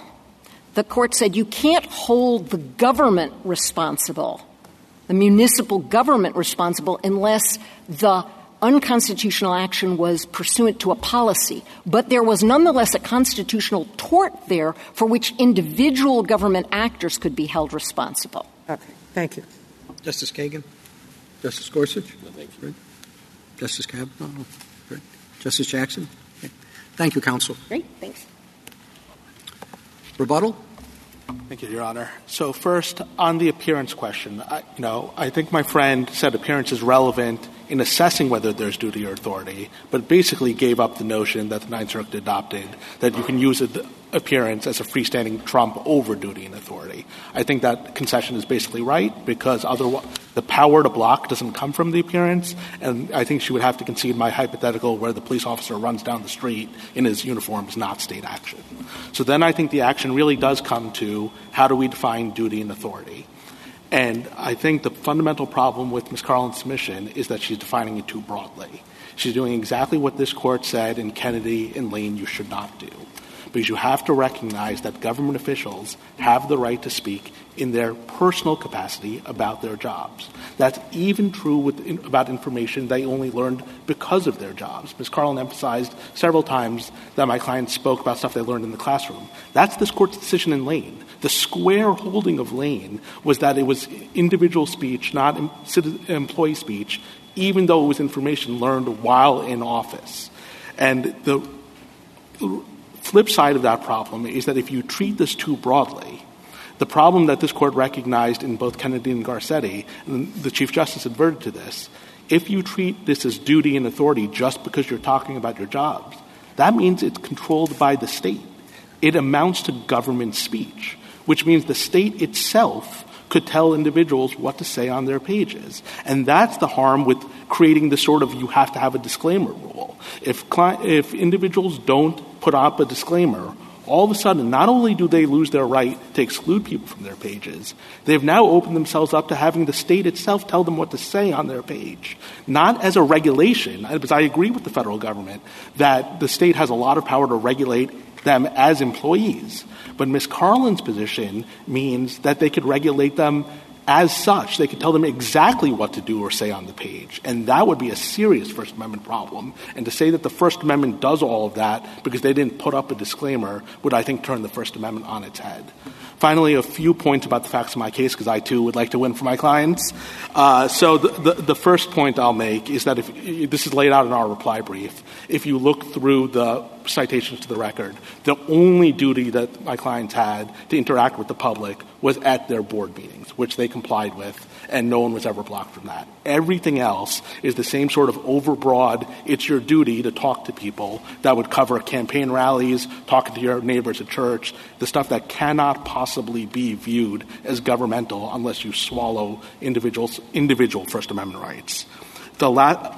the court said you can't hold the government responsible, the municipal government responsible, unless the unconstitutional action was pursuant to a policy. But there was nonetheless a constitutional tort there for which individual government actors could be held responsible. Okay. Thank you. Justice Kagan? Justice Gorsuch? No, thank you. Justice Kavanaugh? Great. Justice Jackson? Okay. Thank you, counsel. Great. Thanks. Rebuttal? Thank you, Your Honor. So first, on the appearance question, I, you know, I think my friend said appearance is relevant in assessing whether there's duty or authority, but basically gave up the notion that the Ninth Circuit adopted that you can use an appearance as a freestanding trump over duty and authority. I think that concession is basically right, because otherwise the power to block doesn't come from the appearance, and I think she would have to concede my hypothetical where the police officer runs down the street in his uniform is not state action. So then I think the action really does come to how do we define duty and authority. And I think the fundamental problem with Miz Carlin's submission is that she's defining it too broadly. She's doing exactly what this court said in Kennedy and Lane you should not do. because you have to recognize that government officials have the right to speak in their personal capacity about their jobs. That's even true with in, about information they only learned because of their jobs. Miz Carlin emphasized several times that my clients spoke about stuff they learned in the classroom. That's this court's decision in Lane. The square holding of Lane was that it was individual speech, not em- employee speech, even though it was information learned while in office. And the flip side of that problem is that if you treat this too broadly, the problem that this court recognized in both Kennedy and Garcetti, and the Chief Justice adverted to this, if you treat this as duty and authority just because you're talking about your jobs, that means it's controlled by the state. It amounts to government speech, which means the state itself could tell individuals what to say on their pages. And that's the harm with creating the sort of you have to have a disclaimer rule. If cli- if individuals don't put up a disclaimer, all of a sudden, not only do they lose their right to exclude people from their pages, they've now opened themselves up to having the state itself tell them what to say on their page, not as a regulation, because I agree with the federal government that the state has a lot of power to regulate them as employees. But Miz Carlin's position means that they could regulate them as such. They could tell them exactly what to do or say on the page, and that would be a serious First Amendment problem. And to say that the First Amendment does all of that because they didn't put up a disclaimer would, I think, turn the First Amendment on its head. Finally, a few points about the facts of my case, because I, too, would like to win for my clients. Uh, so the, the, the first point I'll make is that if this is laid out in our reply brief. If you look through the citations to the record, the only duty that my clients had to interact with the public was at their board meetings, which they complied with, and no one was ever blocked from that. Everything else is the same sort of overbroad, it's your duty to talk to people that would cover campaign rallies, talking to your neighbors at church, the stuff that cannot possibly be viewed as governmental unless you swallow individuals, individual First Amendment rights. The la-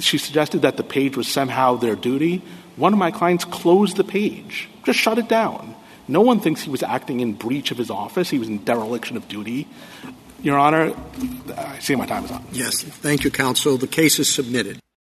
she suggested that the page was somehow their duty. One of my clients closed the page, just shut it down. No one thinks he was acting in breach of his office. He was in dereliction of duty. Your Honor, I see my time is up. Yes. Thank you, counsel. The case is submitted.